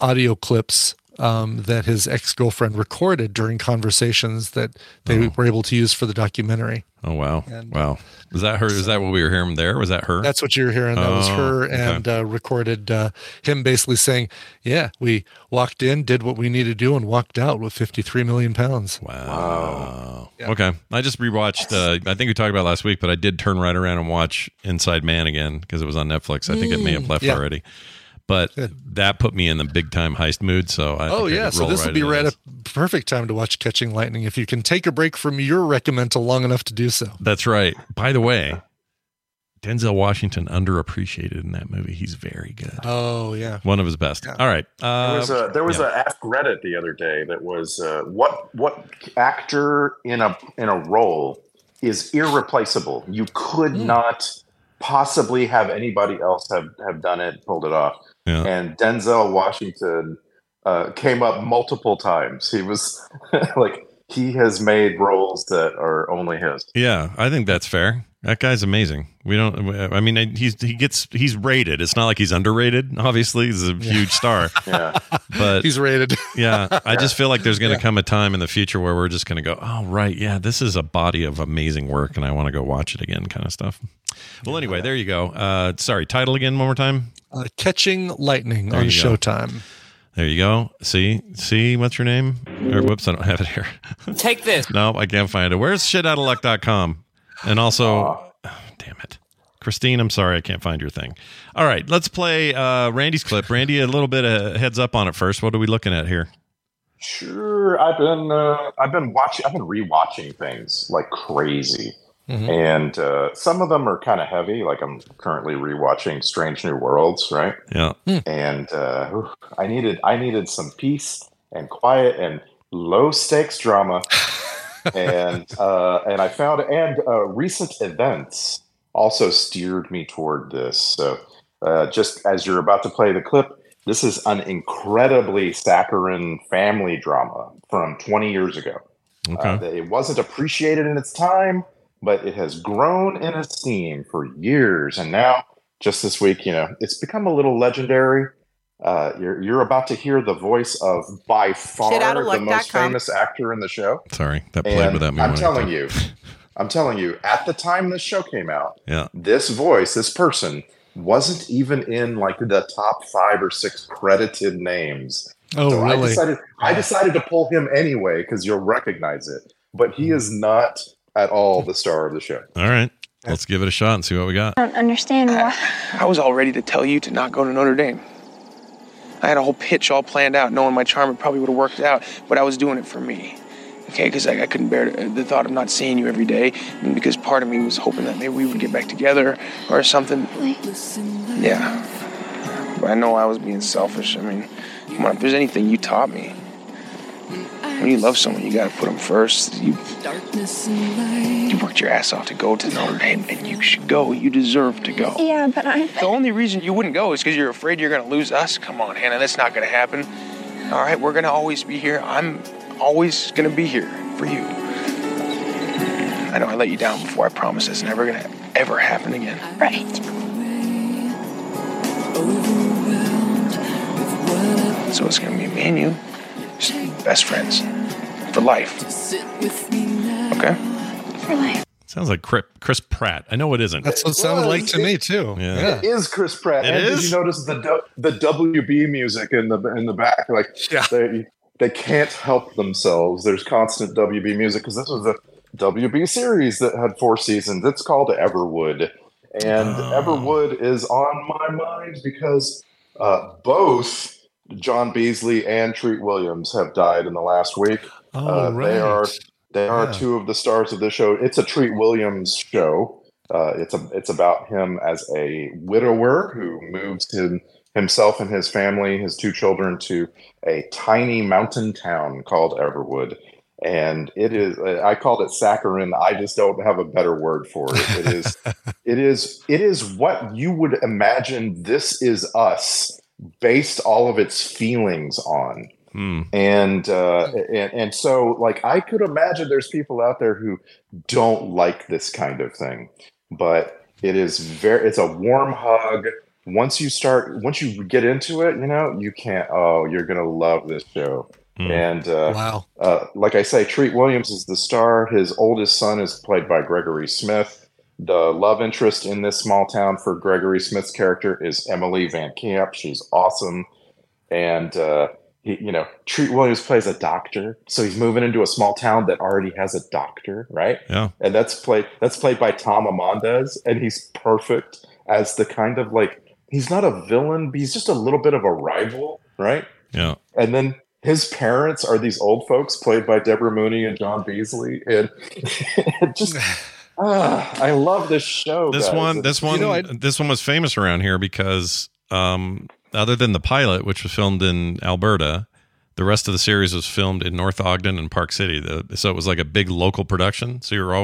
audio clips that his ex-girlfriend recorded during conversations that they were able to use for the documentary. Oh, wow. Wow. Is that her? Is that what we were hearing there? Was that her? That's what you were hearing. That was her. And recorded him basically saying, yeah, we walked in, did what we needed to do, and walked out with 53 million pounds. Wow. Yeah. Okay. I just rewatched, I think we talked about it last week, but I did turn right around and watch Inside Man again because it was on Netflix. I think it may have left already. But that put me in the big time heist mood. So so this would be right a perfect time to watch Catching Lightning if you can take a break from your recommendal long enough to do so. That's right. By the way, Denzel Washington underappreciated in that movie. He's very good. Oh yeah, one of his best. Yeah. All right. There was a Ask Reddit the other day that was what actor in a role is irreplaceable? You could not possibly have anybody else have done it, pulled it off. Yeah. And Denzel Washington came up multiple times. He was like, he has made roles that are only his. Yeah, I think that's fair. That guy's amazing. He's rated. It's not like he's underrated. Obviously, he's a huge star. Yeah, but he's rated. Yeah, I just feel like there's going to come a time in the future where we're just going to go, oh right, yeah, this is a body of amazing work, and I want to go watch it again, kind of stuff. Well, anyway, there you go. Sorry, title again one more time. Catching Lightning on Showtime. There you go. See, what's your name? Or whoops, I don't have it here. Take this. No, I can't find it. Where's shitoutofluck.com? And also, damn it, Christine, I'm sorry, I can't find your thing. All right, let's play Randy's clip. Randy, a little bit of heads up on it first. What are we looking at here? Sure, I've been rewatching things like crazy, and some of them are kind of heavy. Like I'm currently rewatching Strange New Worlds, right? Yeah, and I needed some peace and quiet and low stakes drama. and I found recent events also steered me toward this. So just as you're about to play the clip, this is an incredibly saccharine family drama from 20 years ago. Okay. It wasn't appreciated in its time, but it has grown in esteem for years. And now, just this week, it's become a little legendary. You're about to hear the voice of by far the most famous actor in the show. Sorry, that played without me. I'm telling you, at the time this show came out, this voice, this person, wasn't even in like the top 5 or 6 credited names. Oh, so really? I decided to pull him anyway because you'll recognize it. But he is not at all the star of the show. All right. Let's give it a shot and see what we got. I don't understand why. I was all ready to tell you to not go to Notre Dame. I had a whole pitch all planned out, knowing my charm, it probably would have worked out, but I was doing it for me, okay? Because I couldn't bear the thought of not seeing you every day, and because part of me was hoping that maybe we would get back together or something. Yeah. But I know I was being selfish. I mean, come on, if there's anything you taught me, when you love someone, you got to put them first. You worked your ass off to go to Notre Dame, and you should go. You deserve to go. Yeah, but the only reason you wouldn't go is because you're afraid you're going to lose us. Come on, Hannah, that's not going to happen. All right, we're going to always be here. I'm always going to be here for you. I know I let you down before. I promise it's never going to ever happen again. Right. So it's going to be me and you. Best friends for life. Okay. For life. Sounds like Chris Pratt. I know it isn't. That's what it sounds like to me too. Yeah. It is Chris Pratt. Did you notice the WB music in the back? Like they can't help themselves. There's constant WB music because this was a WB series that had 4 seasons. It's called Everwood, and Everwood is on my mind because Both John Beasley and Treat Williams have died in the last week. Right. They are two of the stars of the show. It's a Treat Williams show. It's about him as a widower who moves himself and his family, his two children, to a tiny mountain town called Everwood. And it is, I called it saccharine. I just don't have a better word for it. It is what you would imagine This Is Us based all of its feelings on. And so, like, I could imagine there's people out there who don't like this kind of thing, but it's a warm hug. Once you get into it, you can't, you're going to love this show. And like I say, Treat Williams is the star. His oldest son is played by Gregory Smith. The love interest in this small town for Gregory Smith's character is Emily Van Camp. She's awesome. And Treat Williams plays a doctor, so he's moving into a small town that already has a doctor, right? Yeah. And that's played by Tom Amandes, and he's perfect as the kind of, like, he's not a villain, but he's just a little bit of a rival, right? Yeah. And then his parents are these old folks played by Deborah Mooney and John Beasley, and just I love this show. This one was famous around here because other than the pilot, which was filmed in Alberta, the rest of the series was filmed in North Ogden and Park City. So it was like a big local production. So there were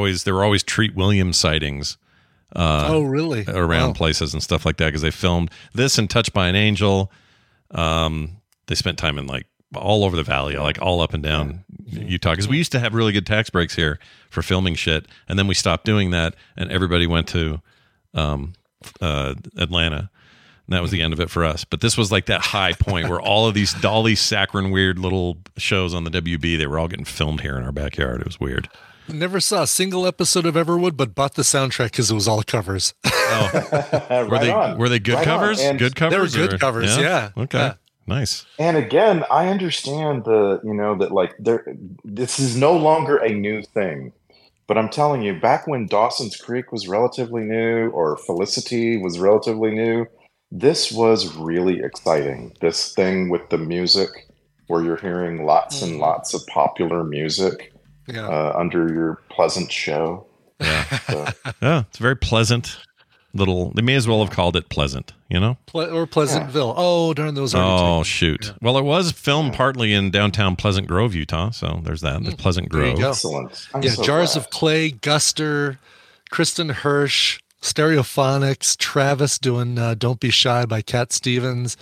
always Treat Williams sightings. Around places and stuff like that, because they filmed this and Touched by an Angel. They spent time in all over the valley, all up and down Utah, because we used to have really good tax breaks here for filming shit, and then we stopped doing that, and everybody went to Atlanta, and that was the end of it for us. But this was like that high point where all of these dolly saccharine weird little shows on the WB, they were all getting filmed here in our backyard. It was weird. Never saw a single episode of Everwood, but bought the soundtrack because it was all covers. Oh. Were they good covers? They were good covers, yeah. Okay. Yeah. Nice. And again, I understand this is no longer a new thing, but I'm telling you, back when Dawson's Creek was relatively new or Felicity was relatively new, this was really exciting. This thing with the music where you're hearing lots and lots of popular music under your pleasant show. Yeah. It's very pleasant. They may as well have called it Pleasant, or Pleasantville. Yeah. Oh, darn, those are. Oh, shoot. Yeah. Well, it was filmed partly in downtown Pleasant Grove, Utah. So there's that. There's Pleasant Grove. Excellent. Jars of Clay, Guster, Kristen Hirsch, Stereophonics, Travis doing Don't Be Shy by Cat Stevens,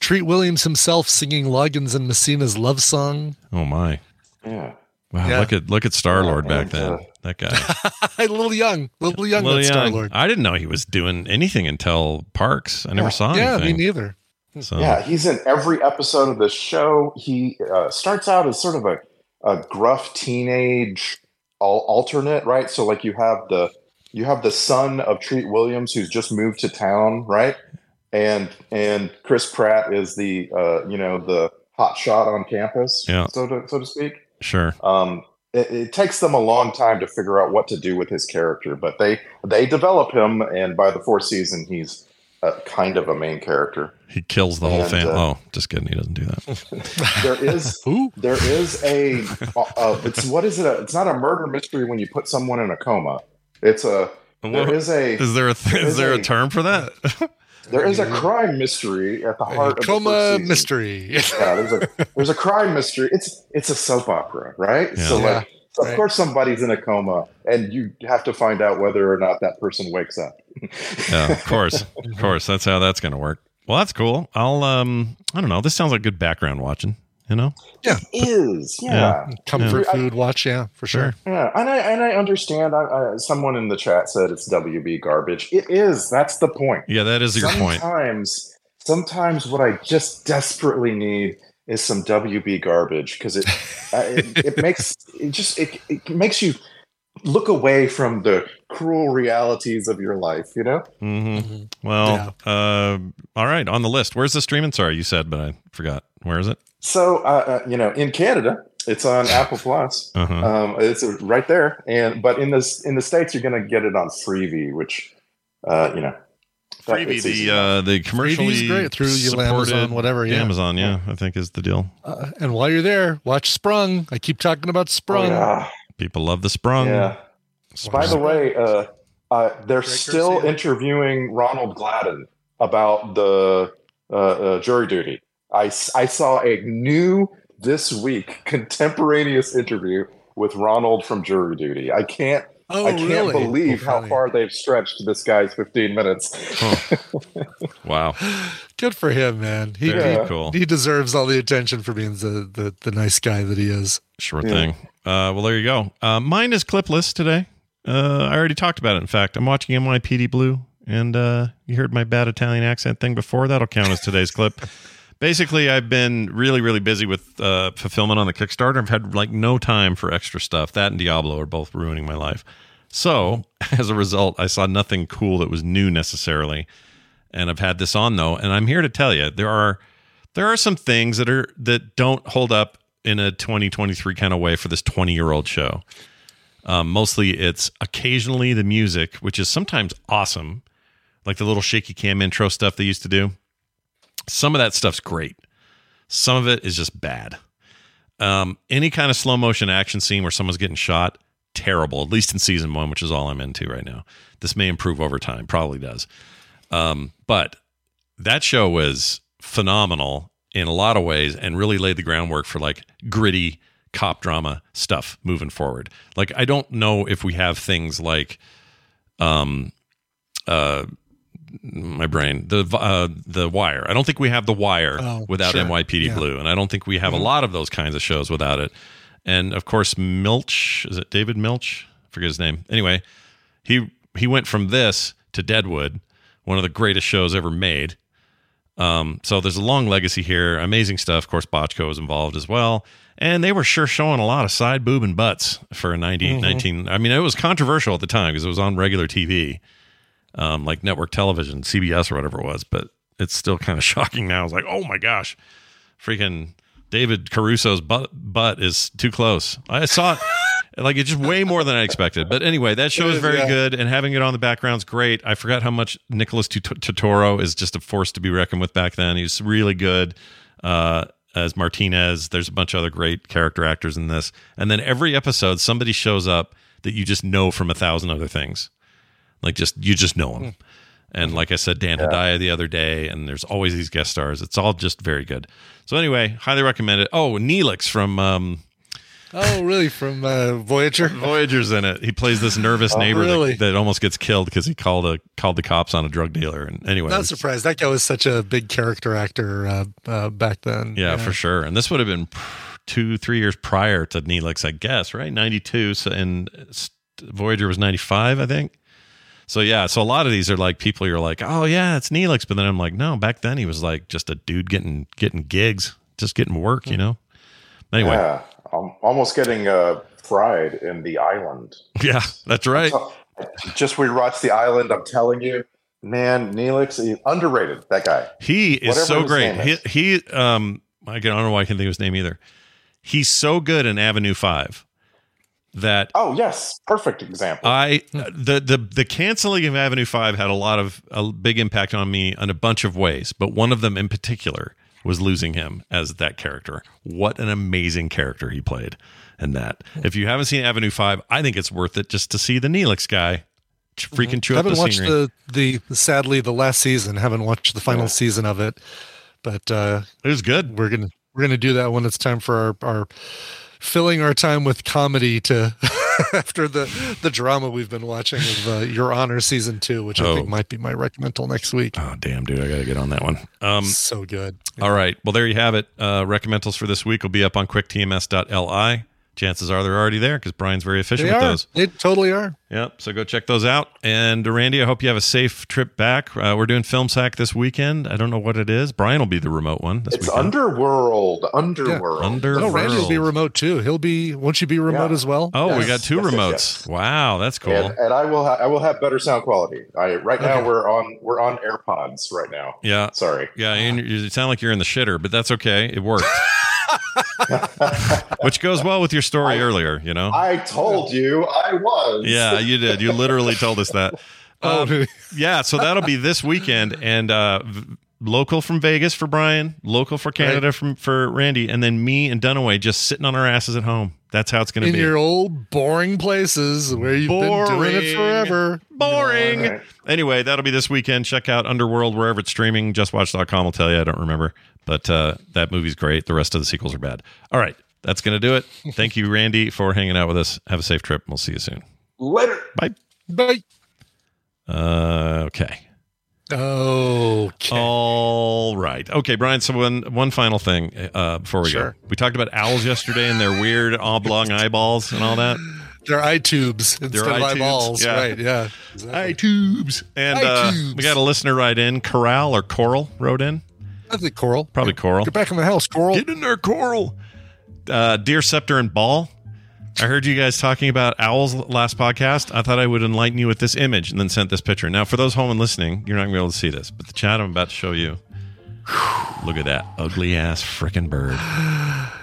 Treat Williams himself singing Loggins and Messina's love song. Oh, my. Yeah. Wow, yeah. Look at Star-Lord back then. That guy. Little young Star-Lord. I didn't know he was doing anything until Parks. I never saw anything. Yeah, me neither. So. Yeah, he's in every episode of the show. He starts out as sort of a gruff teenage alternate, right? So like you have the son of Treat Williams who's just moved to town, right? And Chris Pratt is the the hot shot on campus, so to speak. Sure. It takes them a long time to figure out what to do with his character, but they develop him, and by the fourth season, he's kind of a main character. He kills the whole family. Just kidding. He doesn't do that. It's not a murder mystery when you put someone in a coma. Is there a term for that? There is a crime mystery at the heart of coma mystery. Yeah, there's a crime mystery. It's a soap opera, right? Yeah. Of course somebody's in a coma, and you have to find out whether or not that person wakes up. Yeah, of course, that's how that's going to work. Well, that's cool. I'll I don't know. This sounds like good background watching. Yeah, it is. Yeah. Comfort food watch. Yeah, for sure. Yeah. And I understand. Someone in the chat said it's WB garbage. It is. That's the point. Yeah, that is your point. Sometimes what I just desperately need is some WB garbage, because it, it makes you look away from the cruel realities of your life, Mm-hmm. Well, all right. On the list, where's the streaming? Sorry, you said, but I forgot. Where is it? So, in Canada, it's on Apple Plus. Uh-huh. It's right there. But in the States, you're going to get it on Freevee, which, freebie, the commercially great through Amazon, whatever. Yeah. Amazon, yeah, I think is the deal. And while you're there, watch Sprung. I keep talking about Sprung. Oh, yeah. People love the Sprung. Yeah. Sprung. By the way, they're still interviewing Ronald Gladden about the jury duty. I saw a new this week contemporaneous interview with Ronald from Jury Duty. I can't believe how far they've stretched this guy's 15 minutes. Huh. Wow. Good for him, man. He deserves all the attention for being the nice guy that he is. Sure thing. Well, there you go. Mine is clipless today. I already talked about it. In fact, I'm watching NYPD Blue, and you heard my bad Italian accent thing before. That'll count as today's clip. Basically, I've been really, really busy with fulfillment on the Kickstarter. I've had like no time for extra stuff. That and Diablo are both ruining my life. So as a result, I saw nothing cool that was new necessarily. And I've had this on though, and I'm here to tell you there are some things that don't hold up in a 2023 kind of way for this 20-year-old show. Mostly, it's occasionally the music, which is sometimes awesome, like the little shaky cam intro stuff they used to do. Some of that stuff's great. Some of it is just bad. Any kind of slow motion action scene where someone's getting shot, terrible, at least in season one, which is all I'm into right now. This may improve over time, probably does. But that show was phenomenal in a lot of ways and really laid the groundwork for like gritty cop drama stuff moving forward. Like, I don't know if we have things like, my brain, the Wire. I don't think we have the Wire without NYPD Blue, and I don't think we have a lot of those kinds of shows without it. And of course, Milch, is it David Milch? I forget his name. Anyway, he went from this to Deadwood, one of the greatest shows ever made. So there's a long legacy here, amazing stuff. Of course, Bochco was involved as well, and they were sure showing a lot of side boob and butts for 19. I mean, it was controversial at the time because it was on regular TV. Like network television, CBS or whatever it was, but it's still kind of shocking now. It's like, oh my gosh, freaking David Caruso's butt is too close. I saw it, like it's just way more than I expected. But anyway, that show is very good, and having it on the background's great. I forgot how much Nicholas Totoro is just a force to be reckoned with back then. He's really good as Martinez. There's a bunch of other great character actors in this. And then every episode, somebody shows up that you just know from 1,000 other things. Like you just know them. And like I said, Dan Hedaya the other day, and there's always these guest stars. It's all just very good. So anyway, highly recommend it. Oh, Neelix from... from Voyager? Voyager's in it. He plays this nervous neighbor that almost gets killed because he called the cops on a drug dealer. And anyway, not surprised. That guy was such a big character actor back then. Yeah, for sure. And this would have been 2-3 years prior to Neelix, I guess, right? 92. So, and Voyager was 95, I think. So, yeah, so a lot of these are like people you're like, oh, yeah, it's Neelix. But then I'm like, no, back then he was like just a dude getting gigs, just getting work, you know? Anyway. Yeah, I'm almost getting fried in The Island. Yeah, that's right. Just rewatched The Island, I'm telling you. Man, Neelix, he's underrated, that guy. He is so great. He I don't know why I can't think of his name either. He's so good in Avenue 5. That oh yes, perfect example. The canceling of Avenue 5 had a big impact on me in a bunch of ways, but one of them in particular was losing him as that character. What an amazing character he played in that. If you haven't seen Avenue 5, I think it's worth it just to see the Neelix guy freaking chew up the scenery. I haven't watched the sadly the last season. Haven't watched the final season of it, but it was good. We're gonna do that when it's time for our filling our time with comedy to after the drama we've been watching of Your Honor season 2, which I think might be my recommendal next week. Oh damn, dude, I gotta get on that one. So good. Yeah. All right, well there you have it. Recommendals for this week will be up on quicktms.li. Chances are they're already there because Brian's very efficient with those. They totally are. Yep. So go check those out. And Randy, I hope you have a safe trip back. We're doing Film Sack this weekend. I don't know what it is. Brian will be the remote one. It's weekend. Underworld. Yeah. Underworld. No, Randy will be remote too. He'll be. Won't you be remote as well? Oh, yes. We got two remotes. Yes. Wow, that's cool. And I will have better sound quality. Now we're on AirPods right now. Yeah. Sorry. Yeah, you sound like you're in the shitter, but that's okay. It worked. Which goes well with your story earlier, you know. I told you I was. Yeah, you did. You literally told us that. Yeah, so that'll be this weekend, and local from Vegas for Brian, local for Canada for Randy, and then me and Dunaway just sitting on our asses at home. That's how it's going to be. In your old boring places where you've been doing it forever. Boring. Right. Anyway, that'll be this weekend. Check out Underworld wherever it's streaming. JustWatch.com will tell you. I don't remember. But that movie's great. The rest of the sequels are bad. All right. That's going to do it. Thank you, Randy, for hanging out with us. Have a safe trip. We'll see you soon. Later. Bye. Bye. Okay. All right. Okay, Brian, so one final thing before we go. We talked about owls yesterday and their weird oblong eyeballs and all that. They're eye tubes instead of eyeballs. Yeah. Right, yeah. Exactly. Eye tubes. And we got a listener write in. Corral or Coral wrote in. I think Coral. Probably Coral. Get back in the house, Coral. Get in there, Coral. Dear Scepter and Ball, I heard you guys talking about owls last podcast. I thought I would enlighten you with this image, and then sent this picture. Now, for those home and listening, you're not going to be able to see this, but the chat I'm about to show you, look at that ugly-ass frickin' bird.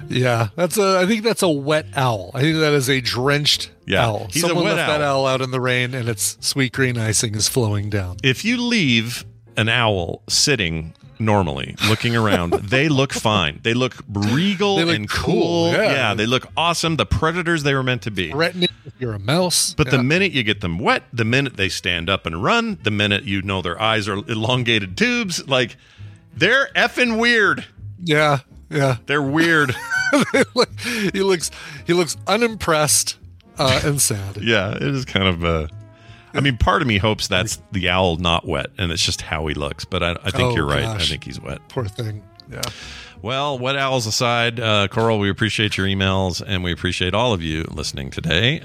Yeah, I think that's a wet owl. I think that is a drenched owl. Someone left that owl out in the rain, and its sweet green icing is flowing down. If you leave an owl sitting normally looking around, they look fine. They look regal, they look and cool. Yeah, they look awesome. The predators they were meant to be. Threatening if you're a mouse. But the minute you get them wet, the minute they stand up and run, the minute you know their eyes are elongated tubes, like, they're effing weird. Yeah. They're weird. He looks unimpressed and sad. Yeah, it is kind of I mean, part of me hopes that's the owl not wet, and it's just how he looks. But I think you're right. Gosh. I think he's wet. Poor thing. Yeah. Well, wet owls aside, Coral, we appreciate your emails, and we appreciate all of you listening today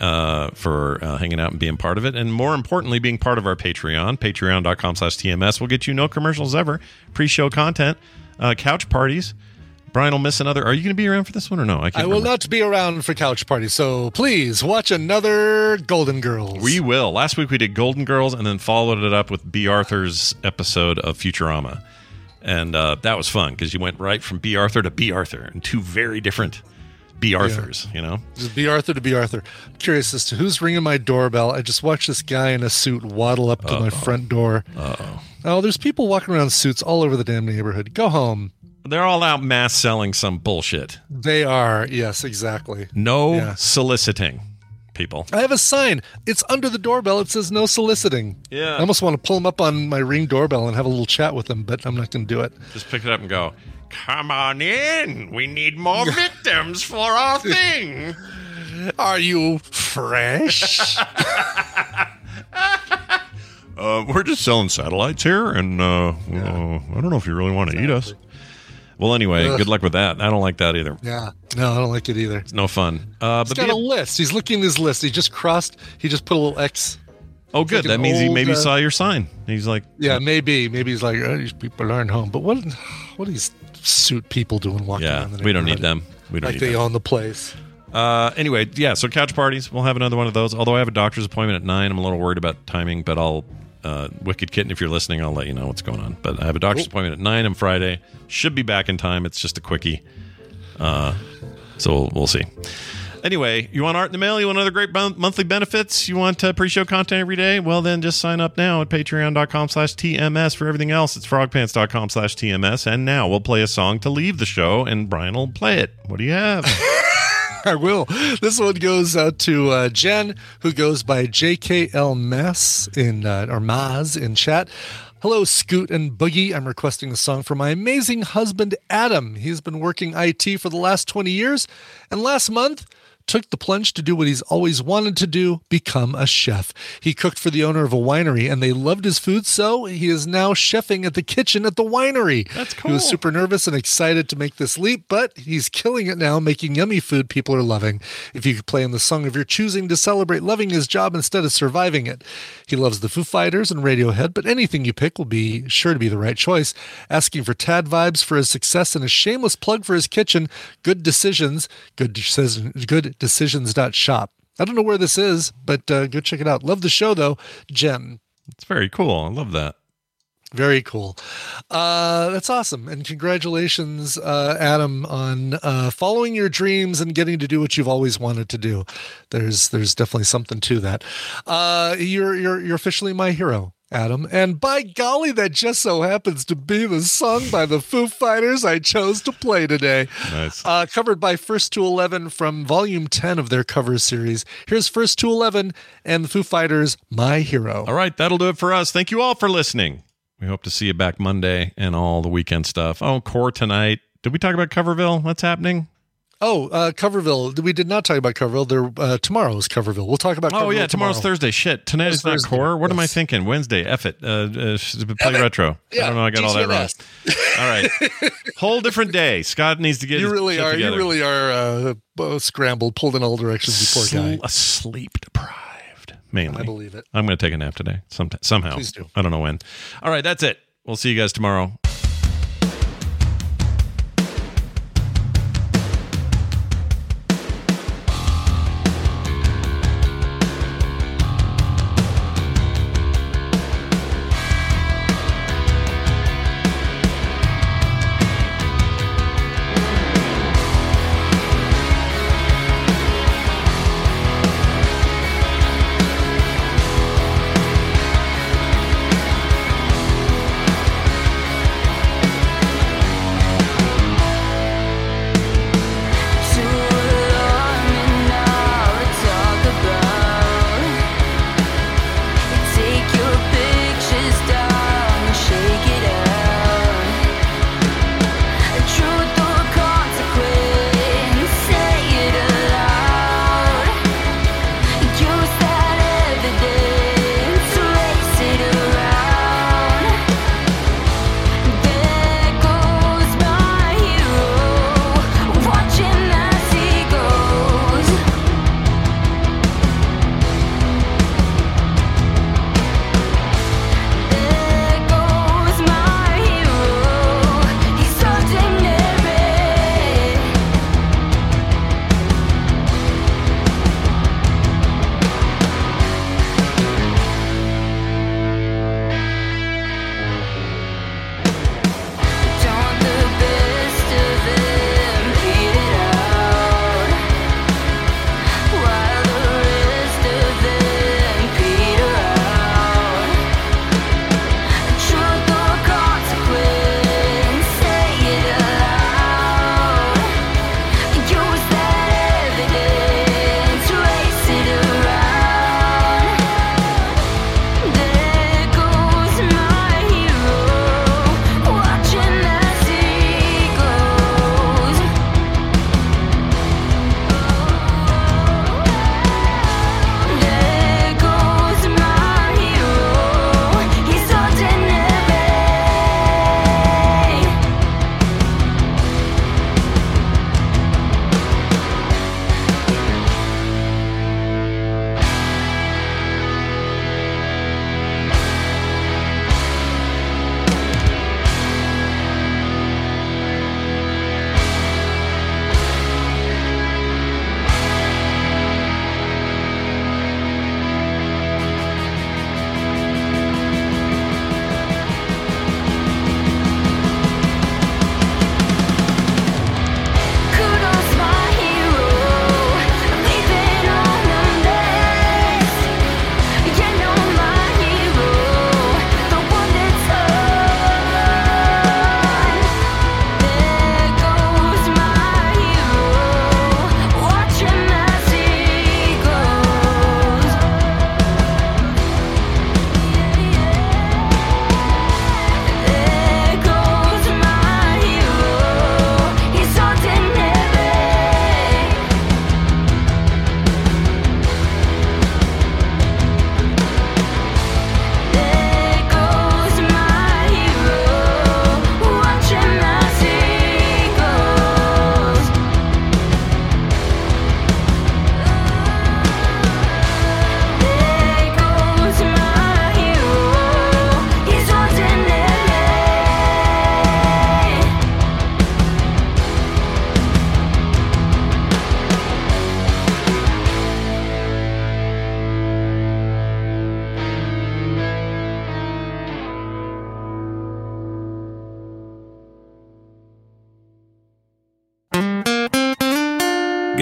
for hanging out and being part of it. And more importantly, being part of our Patreon, patreon.com/TMS. We'll get you no commercials ever, pre-show content, couch parties. Brian will miss another. Are you going to be around for this one or no? I will not be around for Couch Party, so please watch another Golden Girls. We will. Last week we did Golden Girls and then followed it up with B. Arthur's episode of Futurama. And that was fun because you went right from B. Arthur to B. Arthur, and two very different B. Arthurs, you know? Just B. Arthur to B. Arthur. I'm curious as to who's ringing my doorbell. I just watched this guy in a suit waddle up to my front door. Uh-oh. Oh, there's people walking around in suits all over the damn neighborhood. Go home. They're all out mass selling some bullshit. They are. Yes, exactly. No soliciting, people. I have a sign. It's under the doorbell. It says no soliciting. Yeah. I almost want to pull them up on my Ring doorbell and have a little chat with them, but I'm not going to do it. Just pick it up and go, come on in. We need more victims for our thing. Are you fresh? We're just selling satellites here, and I don't know if you really want to eat us. Well, anyway, good luck with that. I don't like that either. Yeah. No, I don't like it either. It's no fun. He's got a list. He's looking at his list. He just put a little X. Oh, good. That means he maybe saw your sign. He's like... Yeah, maybe. Maybe he's like, oh, these people aren't home. But what are these suit people doing walking around the neighborhood? We don't need them. We don't need them. Like they own the place. Anyway, so couch parties. We'll have another one of those. Although I have a doctor's appointment at 9. I'm a little worried about timing, but I'll... Wicked Kitten, if you're listening, I'll let you know what's going on. But I have a doctor's appointment at 9 on Friday. Should be back in time. It's just a quickie. So we'll see. Anyway, you want art in the mail? You want other great monthly benefits? You want pre-show content every day? Well, then just sign up now at patreon.com/TMS. For everything else, it's frogpants.com/TMS. And now we'll play a song to leave the show, and Brian will play it. What do you have? I will. This one goes out to Jen, who goes by JKL Mass or Maz in chat. Hello, Scoot and Boogie. I'm requesting a song for my amazing husband, Adam. He's been working IT for the last 20 years, and last month took the plunge to do what he's always wanted to do, become a chef. He cooked for the owner of a winery, and they loved his food, so he is now chefing at the kitchen at the winery. That's cool. He was super nervous and excited to make this leap, but he's killing it now, making yummy food people are loving. If you could play him the song of your choosing to celebrate loving his job instead of surviving it. He loves the Foo Fighters and Radiohead, but anything you pick will be sure to be the right choice. Asking for Tad vibes for his success and a shameless plug for his kitchen, Good Decisions, Decisions.shop. I don't know where this is, but go check it out. Love the show, though, Jen. It's very cool. I love that. Very cool. That's awesome. And congratulations, Adam, on following your dreams and getting to do what you've always wanted to do. There's definitely something to that. You're officially my hero, Adam. And by golly, that just so happens to be the song by the Foo Fighters I chose to play today. Nice. Covered by First to 11 from Volume 10 of their cover series. Here's First to 11 and the Foo Fighters, My Hero. All right, that'll do it for us. Thank you all for listening. We hope to see you back Monday and all the weekend stuff. Oh, Core tonight. Did we talk about Coverville? What's happening? Oh, Coverville. We did not talk about Coverville. Tomorrow's Coverville. We'll talk about Coverville. Oh, yeah. Tomorrow's tomorrow. Thursday. Shit. Tonight is not Core. What am I thinking? Wednesday. F it. Play retro. Yeah, I don't know. I got all that wrong. All right. Whole different day. Scott needs to get his shit together. You really are both scrambled, pulled in all directions, you poor guy. Sleep deprived. Mainly. I believe it. I'm going to take a nap today. Somehow. Please do. I don't know when. All right. That's it. We'll see you guys tomorrow.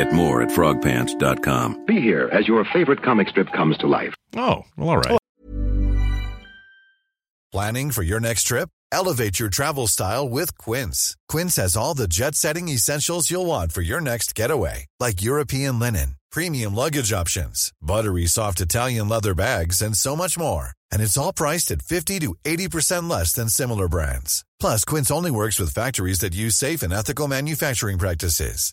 Get more at frogpants.com. Be here as your favorite comic strip comes to life. Oh, well, all right. Planning for your next trip? Elevate your travel style with Quince. Quince has all the jet-setting essentials you'll want for your next getaway, like European linen, premium luggage options, buttery soft Italian leather bags, and so much more. And it's all priced at 50 to 80% less than similar brands. Plus, Quince only works with factories that use safe and ethical manufacturing practices.